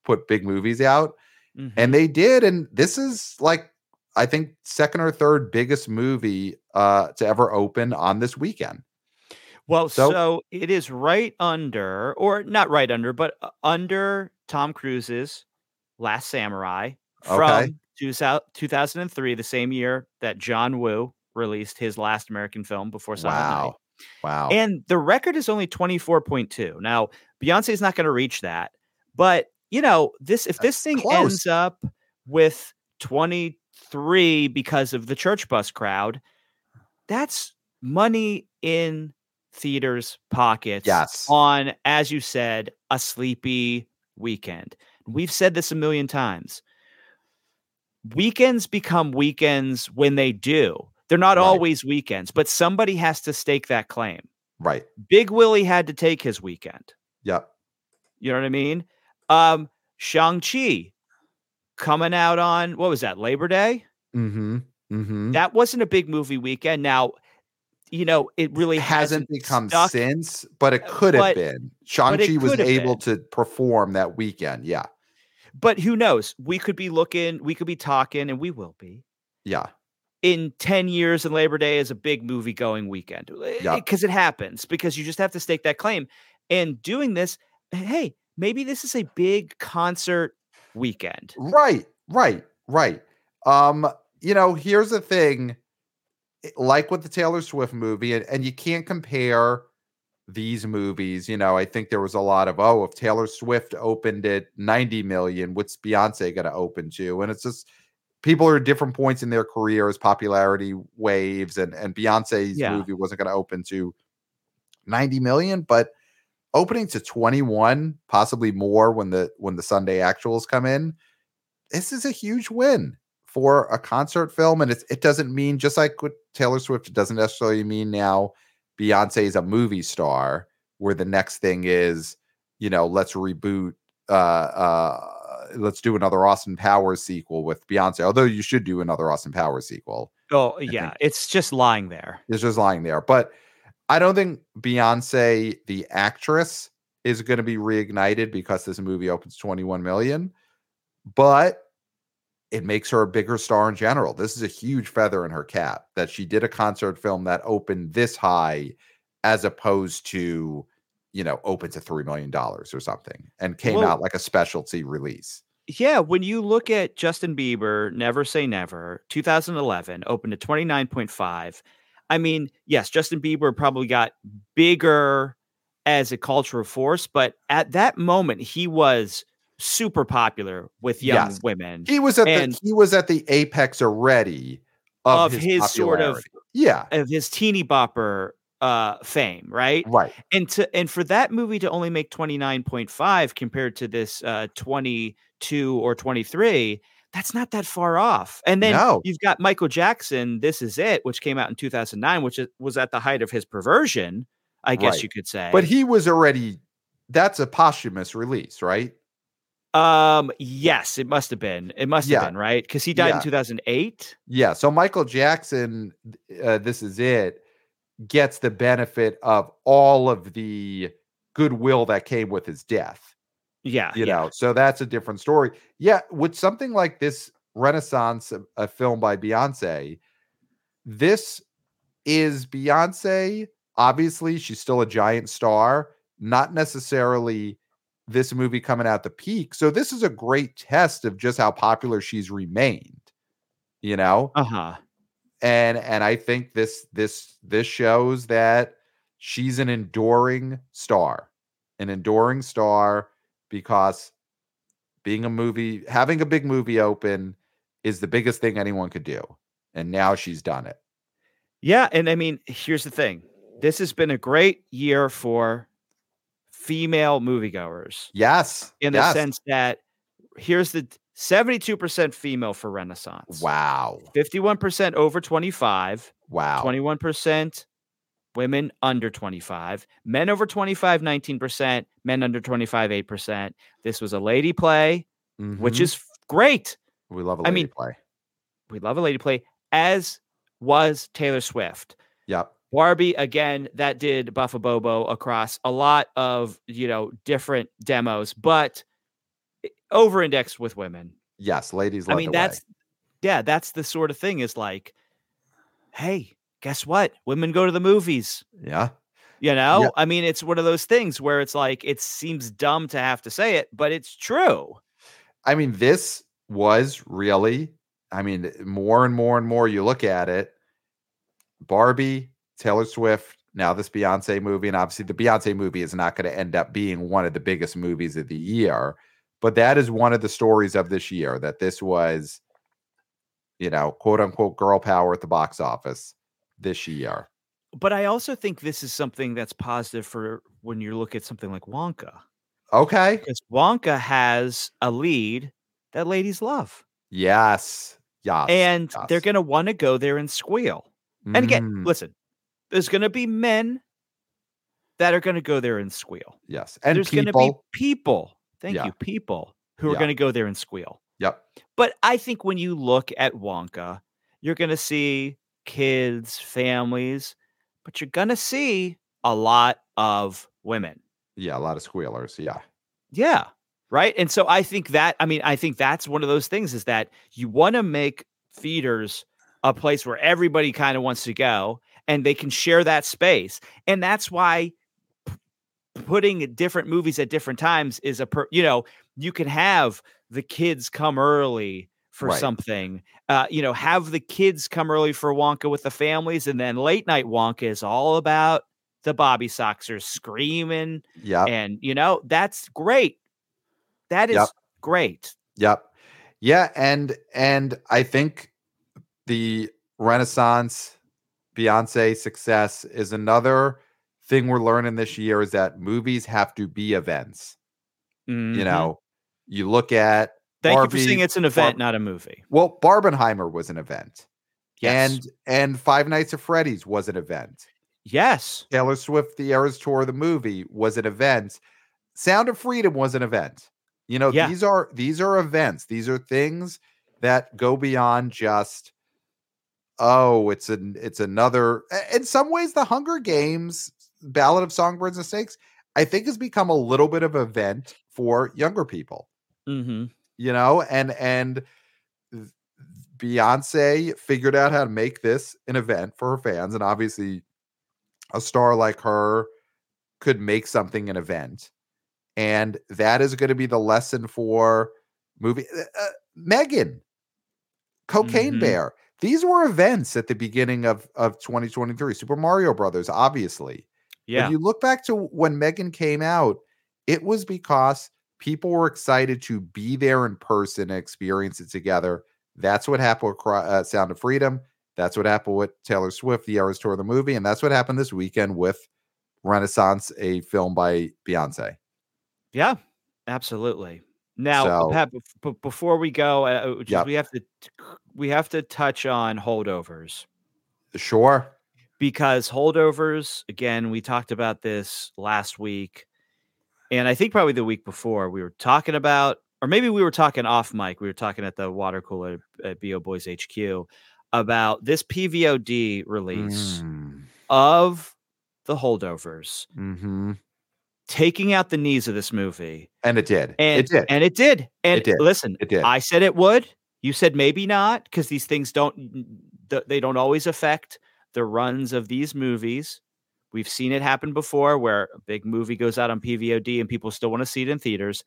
put big movies out. Mm-hmm. And they did. And this is like, I think, second or third biggest movie uh, to ever open on this weekend. Well, so, so it is right under, or not right under, but under Tom Cruise's Last Samurai from okay. two thousand three, the same year that John Woo released his last American film before Silent Night. Wow. And the record is only twenty-four point two. Now, Beyonce is not going to reach that, but you know, this, if this That's thing close. ends up with twenty-three because of the church bus crowd, that's money in theaters' pockets yes. on, as you said, a sleepy weekend. We've said this a million times. Weekends become weekends when they do. They're not right. always weekends, but somebody has to stake that claim. Right. Big Willie had to take his weekend. Yeah. You know what I mean? Um, Shang-Chi coming out on, what was that, Labor Day? Mm-hmm. Mm-hmm. That wasn't a big movie weekend. Now, you know, it really it hasn't, hasn't become stuck, since, but it could but, have been. Shang-Chi was able been. to perform that weekend. Yeah. But who knows? We could be looking, we could be talking, and we will be. Yeah. In ten years, and Labor Day is a big movie going weekend because yep. it happens, because you just have to stake that claim. And doing this, hey, maybe this is a big concert weekend. Right, right, right. Um, you know, here's the thing, like with the Taylor Swift movie, and, and you can't compare these movies. You know, I think there was a lot of, oh, if Taylor Swift opened at ninety million, what's Beyonce going to open to? And it's just, people are at different points in their careers, popularity waves, and, and Beyonce's yeah. movie wasn't going to open to ninety million, but opening to twenty-one, possibly more when the when the Sunday actuals come in. This is a huge win for a concert film, and it's, it doesn't mean, just like with Taylor Swift, it doesn't necessarily mean now Beyonce is a movie star where the next thing is, you know, let's reboot uh uh let's do another Austin Powers sequel with Beyonce, although you should do another Austin Powers sequel. Oh, yeah. It's just lying there. It's just lying there. But I don't think Beyonce, the actress, is going to be reignited because this movie opens twenty-one million, but it makes her a bigger star in general. This is a huge feather in her cap that she did a concert film that opened this high as opposed to, you know, open to three million dollars or something, and came well, out like a specialty release. Yeah. When you look at Justin Bieber, Never Say Never, two thousand eleven, opened to twenty-nine point five. I mean, yes, Justin Bieber probably got bigger as a cultural force, but at that moment he was super popular with young yes. women. He was at the, he was at the apex already of, of his, his sort of yeah of his teeny bopper uh, fame, right? Right. And to and for that movie to only make twenty-nine point five compared to this uh, twenty-two or twenty-three. That's not that far off. And then no. you've got Michael Jackson, This Is It, which came out in two thousand nine, which is, was at the height of his perversion, I guess right. you could say. But he was already, that's a posthumous release, right? Um, yes, it must have been. It must yeah. have been, right? Because he died yeah. in two thousand eight. Yeah, so Michael Jackson, uh, This Is It, gets the benefit of all of the goodwill that came with his death. Yeah. You yeah. know, so that's a different story. Yeah. With something like this Renaissance, a, a film by Beyonce, this is Beyonce. Obviously, she's still a giant star, not necessarily this movie coming out the peak. So this is a great test of just how popular she's remained, you know? Uh-huh. And, and I think this, this, this shows that she's an enduring star, an enduring star. Because being a movie, having a big movie open is the biggest thing anyone could do. And now she's done it. Yeah. And I mean, here's the thing. This has been a great year for female moviegoers. Yes. In the yes. sense that here's the seventy-two percent female for Renaissance. Wow. fifty-one percent over twenty-five. Wow. twenty-one percent. Women under twenty-five, men over twenty-five, nineteen percent, men under twenty-five, eight percent. This was a lady play, mm-hmm. which is great. We love a lady I mean, play. We love a lady play, as was Taylor Swift. Yep. Barbie, again, that did Buffa Bobo across a lot of, you know, different demos, but over-indexed with women. Yes, ladies led I mean, the that's, way. Yeah, that's the sort of thing is like, hey, guess what? Women go to the movies. Yeah. You know, yeah. I mean, it's one of those things where it's like, it seems dumb to have to say it, but it's true. I mean, this was really, I mean, more and more and more you look at it, Barbie, Taylor Swift, now this Beyonce movie. And obviously the Beyonce movie is not going to end up being one of the biggest movies of the year, but that is one of the stories of this year, that this was, you know, quote unquote, girl power at the box office this year. But I also think this is something that's positive for when you look at something like Wonka. Okay. Because Wonka has a lead that ladies love. Yes. Yeah. And yes. they're going to want to go there and squeal. And again, mm. listen, there's going to be men that are going to go there and squeal. Yes. And there's going to be people. Thank yeah. you. People who yeah. are going to go there and squeal. Yep. But I think when you look at Wonka, you're going to see kids, families, but you're gonna see a lot of women. Yeah, a lot of squealers. Yeah. Yeah. Right. And so I think that, I mean, I think that's one of those things is that you want to make theaters a place where everybody kind of wants to go and they can share that space. And that's why p- putting different movies at different times is a, per- you know, you can have the kids come early for right. something, uh, you know, have the kids come early for Wonka with the families. And then late night Wonka is all about the Bobby Soxers screaming. Yeah. And you know, that's great. That is yep. great. Yep. Yeah. And, and I think the Renaissance Beyonce success is another thing we're learning this year, is that movies have to be events. Mm-hmm. You know, you look at, Thank Barbie, you for saying it's an event, Barb- not a movie. Well, Barbenheimer was an event. Yes. And and Five Nights at Freddy's was an eventt. Yes. Taylor Swift, the Eras Tour, the movie, was an event. Sound of Freedom was an event. You know, yeah. these are these are events. These are things that go beyond just, oh, it's an it's another. In some ways, the Hunger Games, Ballad of Songbirds and Snakes, I think has become a little bit of an event for younger people, mm-hmm. you know, and, and Beyonce figured out how to make this an event for her fans. And obviously a star like her could make something an event. And that is going to be the lesson for movie. Uh, Megan, Cocaine mm-hmm. Bear. These were events at the beginning of, of twenty twenty-three. Super Mario Brothers, obviously. Yeah. If you look back to when Megan came out, it was because people were excited to be there in person and experience it together. That's what happened with uh, Sound of Freedom. That's what happened with Taylor Swift, the Eras Tour of the movie. And that's what happened this weekend with Renaissance, a film by Beyonce. Yeah, absolutely. Now, so, Pat, b- before we go, uh, just, yep. we have to we have to touch on Holdovers. Sure. Because Holdovers, again, we talked about this last week, and I think probably the week before we were talking about, or maybe we were talking off mic. We were talking at the water cooler at B O Boys H Q about this P V O D release mm. of the Holdovers. Mm-hmm. Taking out the knees of this movie. And it did. And it did. And it did. And it did. Listen, it did. I said it would. You said maybe not, because these things don't, they don't always affect the runs of these movies. We've seen it happen before where a big movie goes out on P V O D and people still want to see it in theaters.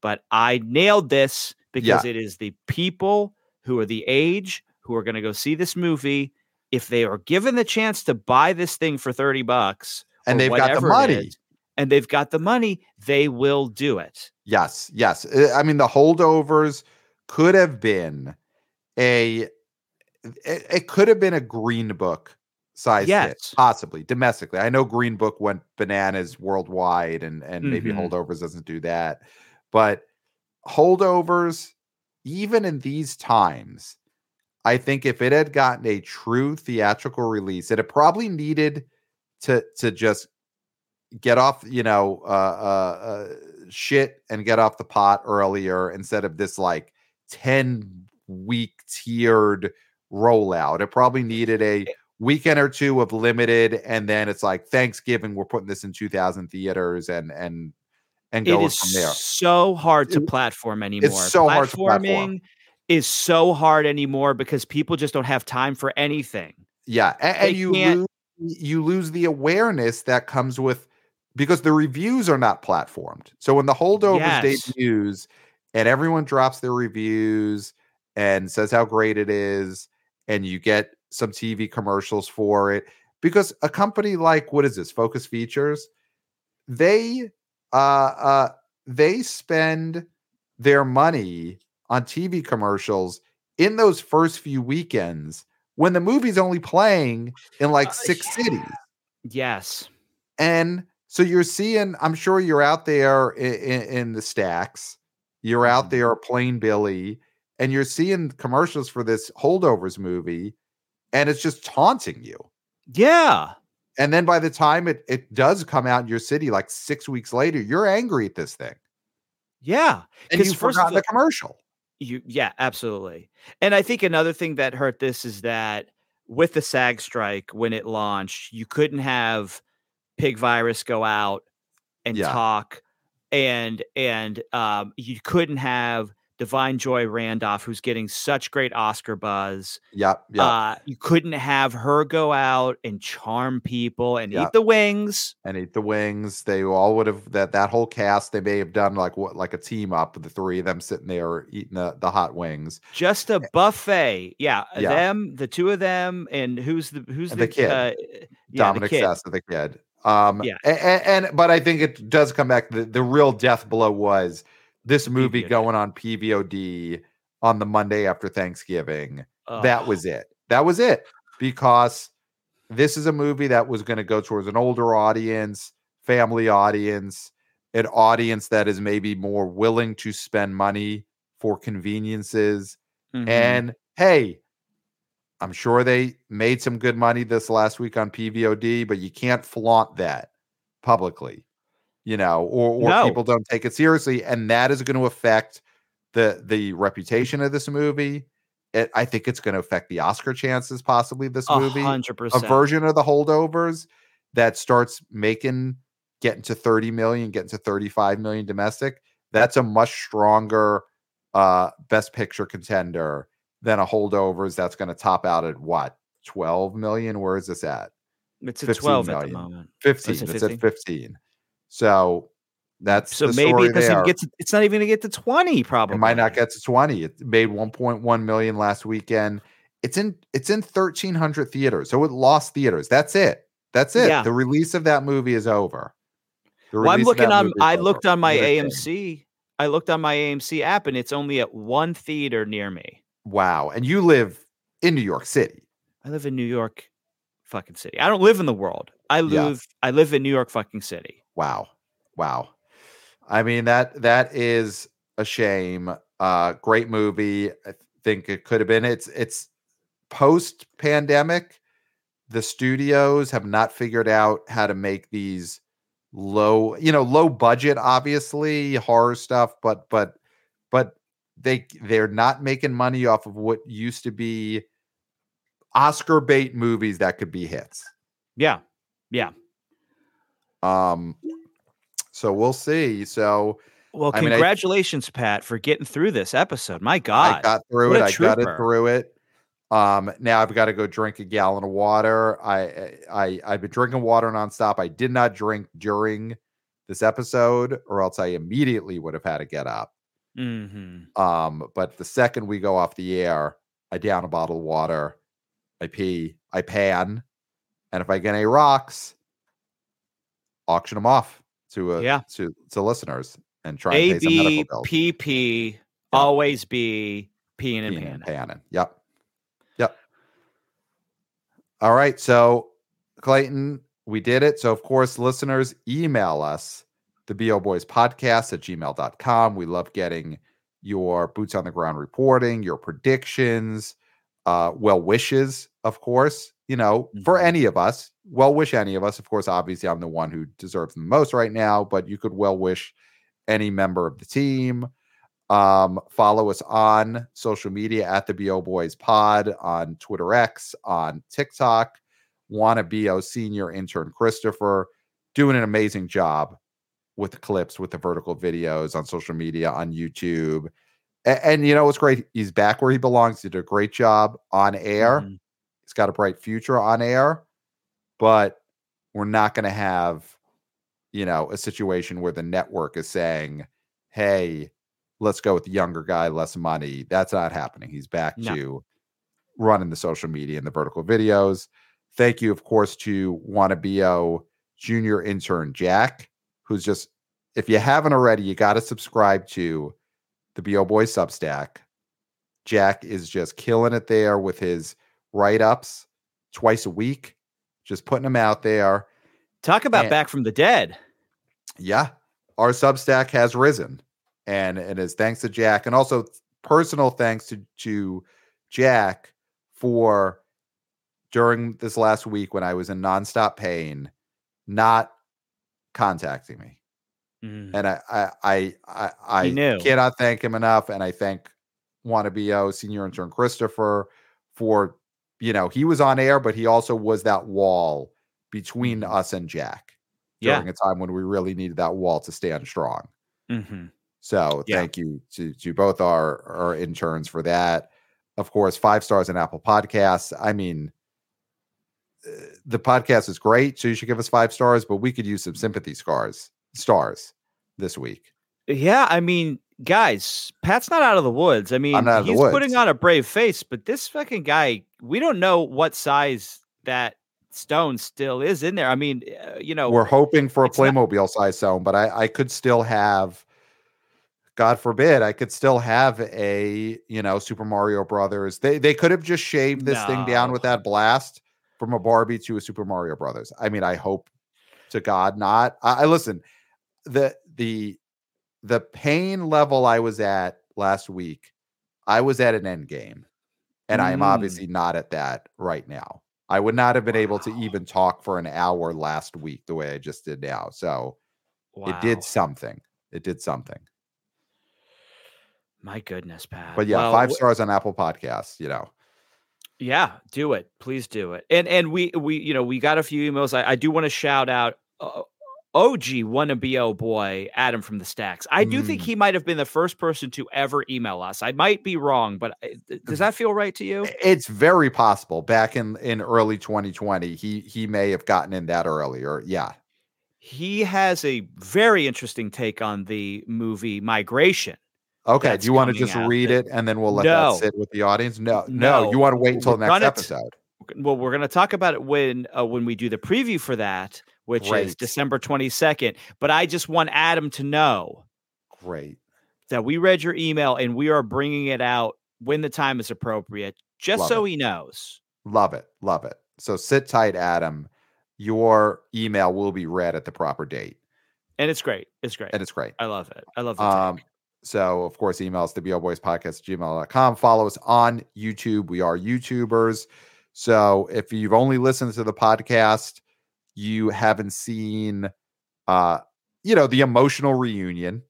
But I nailed this because yeah. it is the people who are the age who are going to go see this movie. If they are given the chance to buy this thing for thirty bucks. And they've got the money. And they've got the money, they will do it. Yes, yes. I mean, the Holdovers could have been a, it, it could have been a Green Book size yes. hit, possibly, domestically. I know Green Book went bananas worldwide, and, and mm-hmm. maybe Holdovers doesn't do that. But Holdovers, even in these times, I think if it had gotten a true theatrical release, it had probably needed to to just get off, you know, uh, uh, uh, shit and get off the pot earlier instead of this like ten week tiered rollout. It probably needed a weekend or two of limited. And then it's like Thanksgiving, we're putting this in two thousand theaters and, and, and going from there. It's so hard to platform anymore. It's so hard to platform. is so hard anymore because people just don't have time for anything. Yeah. And, and you, lose, you lose the awareness that comes with, because the reviews are not platformed. So when the Holdovers yes. debuts and everyone drops their reviews and says how great it is, and you get some T V commercials for it, because a company like, what is this, Focus Features, they uh, uh, they spend their money on T V commercials in those first few weekends when the movie's only playing in like six uh, yeah. cities. Yes. And so you're seeing, I'm sure you're out there in, in, in the stacks, you're out there plain Billy, and you're seeing commercials for this Holdovers movie, and it's just taunting you. Yeah. And then by the time it, it does come out in your city, like six weeks later, you're angry at this thing. Yeah. And you forgot the commercial. You, yeah, absolutely. And I think another thing that hurt this is that with the SAG strike, when it launched, you couldn't have Pig Virus go out and yeah. talk, and and um, you couldn't have Divine Joy Randolph, who's getting such great Oscar buzz. Yep. yep. Uh, you couldn't have her go out and charm people and yep. eat the wings. And eat the wings. They all would have that that whole cast. They may have done like what like a team up with the three of them sitting there eating the, the hot wings. Just a buffet. Yeah, yeah. Them, the two of them, and who's the who's and the, the kid? Uh, yeah, Dominic Sessa, the kid. Um, yeah. and, and but I think it does come back. The, the real death blow was this movie P V O D. Going on P V O D on the Monday after Thanksgiving. Oh. That was it. That was it. Because this is a movie that was going to go towards an older audience, family audience, an audience that is maybe more willing to spend money for conveniences. Mm-hmm. And hey, I'm sure they made some good money this last week on P V O D, but you can't flaunt that publicly. You know, or, or no. people don't take it seriously, and that is going to affect the the reputation of this movie. It, I think it's going to affect the Oscar chances, possibly, this movie. one hundred percent. A version of the Holdovers that starts making getting to thirty million, getting to thirty-five million domestic, that's a much stronger uh, best picture contender than a Holdovers that's going to top out at what, twelve million? Where is this at? It's at twelve million. At the moment. fifteen. It's, it's at fifteen. So that's so the maybe story it doesn't there. Get to, it's not even going to get to twenty. Probably it might not get to twenty. It made one point one million last weekend. It's in it's in thirteen hundred theaters. So it lost theaters. That's it. That's it. Yeah. The release of that movie is over. Well, I'm looking on. I over. looked on my A M C. I looked on my A M C app, and it's only at one theater near me. Wow! And you live in New York City. I live in New York, fucking city. I don't live in the world. I live. Yeah. I live in New York, fucking city. Wow! Wow! I mean that that is a shame. Uh, great movie. I think it could have been. It's it's post pandemic. The studios have not figured out how to make these. Low, you know, low budget, obviously horror stuff, but but but they they're not making money off of what used to be Oscar bait movies that could be hits. Yeah, yeah. Um, so we'll see. So, well, I congratulations, mean, I, Pat, for getting through this episode. My God, I got through it. I got it through it. Um, now I've got to go drink a gallon of water. I, I, I've been drinking water nonstop. I did not drink during this episode or else I immediately would have had to get up. Mm-hmm. Um, but the second we go off the air, I down a bottle of water, I pee, I pan. And if I get any rocks, auction them off to, a, yeah. to, to listeners and try a- and pay B- some medical bills. P P, yep. Always be peeing and panning. Panning. Yep. All right, so Clayton, we did it. So, of course, listeners, email us, the B O Boys Podcast at gmail dot com. We love getting your boots on the ground reporting, your predictions, uh, well wishes, of course, you know, mm-hmm. for any of us. Well wish any of us. Of course, obviously, I'm the one who deserves the most right now, but you could well wish any member of the team. Um, follow us on social media at the B O Boys Pod on Twitter X, on TikTok. Wanna B O senior intern Christopher doing an amazing job with the clips, with the vertical videos on social media, on YouTube. And, and you know what's great? He's back where he belongs. He did a great job on air. Mm-hmm. He's got a bright future on air, but we're not going to have, you know, a situation where the network is saying, hey, let's go with the younger guy, less money. That's not happening. He's back no. to running the social media and the vertical videos. Thank you, of course, to WannaBio junior intern Jack, who's just, if you haven't already, you got to subscribe to the B O Boys Substack. Jack is just killing it there with his write-ups twice a week, just putting them out there. Talk about and, back from the dead. Yeah. Our Substack has risen. And it is thanks to Jack, and also personal thanks to, to Jack for during this last week when I was in nonstop pain, not contacting me. Mm. And I I I I, I cannot thank him enough. And I thank WannaBio senior intern Christopher for, you know, he was on air, but he also was that wall between us and Jack during yeah. a time when we really needed that wall to stand strong. Mm-hmm. So yeah. thank you to, to both our, our interns for that. Of course, five stars on Apple Podcasts. I mean, uh, the podcast is great, so you should give us five stars, but we could use some sympathy scars, stars this week. Yeah, I mean, guys, Pat's not out of the woods. I mean, I'm not out of he's the woods. Putting on a brave face, but this fucking guy, we don't know what size that stone still is in there. I mean, uh, you know. We're hoping for a Playmobil not- size stone, but I, I could still have... God forbid, I could still have a, you know, Super Mario Brothers. They they could have just shaved this no. thing down with that blast from a Barbie to a Super Mario Brothers. I mean, I hope to God not. I, I listen, the the the pain level I was at last week, I was at an end game. And mm. I am obviously not at that right now. I would not have been wow. able to even talk for an hour last week the way I just did now. So wow. it did something. It did something. My goodness, Pat. But yeah, well, five stars on Apple Podcasts, you know. Yeah, do it. Please do it. And and we, we you know, we got a few emails. I, I do want to shout out uh, O G wannabe oh boy Adam from the Stacks. I do mm. think he might have been the first person to ever email us. I might be wrong, but does that feel right to you? It's very possible. Back in, in early twenty twenty, he he may have gotten in that earlier. Yeah. He has a very interesting take on the movie Migration. Okay. Do you want to just read it and then we'll let no. that sit with the audience? No, no, no. You want to wait until we're next episode. T- well, we're going to talk about it when, uh, when we do the preview for that, which Great. is December twenty-second. But I just want Adam to know Great. that we read your email and we are bringing it out when the time is appropriate, just Love so it. he knows. Love it. Love it. So sit tight, Adam. Your email will be read at the proper date. And it's great. It's great. And it's great. I love it. I love the um, topic. So, of course, emails to b o boys podcast at gmail dot com. Follow us on YouTube. We are YouTubers. So if you've only listened to the podcast, you haven't seen, uh, you know, the emotional reunion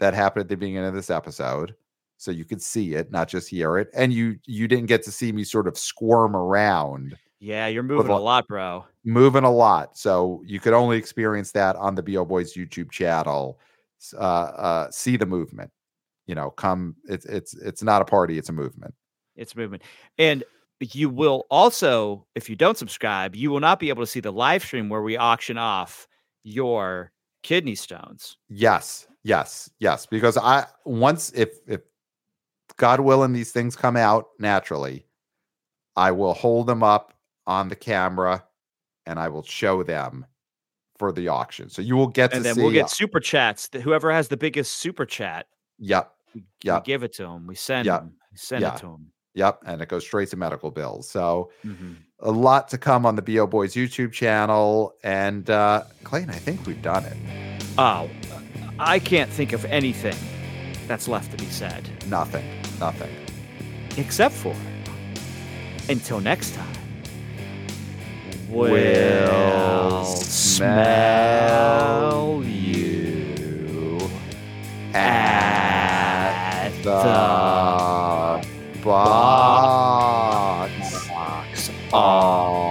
that happened at the beginning of this episode. So you could see it, not just hear it. And you you didn't get to see me sort of squirm around. Yeah, you're moving a lot, bro. Moving a lot. So you could only experience that on the B O Boys YouTube channel. Uh, uh, see the movement. You know, come. It's it's it's not a party. It's a movement. It's a movement. And you will also, if you don't subscribe, you will not be able to see the live stream where we auction off your kidney stones. Yes, yes, yes. Because I once, if if God willing, these things come out naturally, I will hold them up on the camera and I will show them for the auction. So you will get and to then see, we'll get super chats. Whoever has the biggest super chat. Yep. Yep. We give it to them. We send yep. them. We send yep. it to them. Yep. And it goes straight to medical bills. So mm-hmm. a lot to come on the B O Boys YouTube channel. And uh, Clayton, I think we've done it. Oh, I can't think of anything that's left to be said. Nothing, nothing. Except for until next time. Will, will smell you at the, the box, box. box.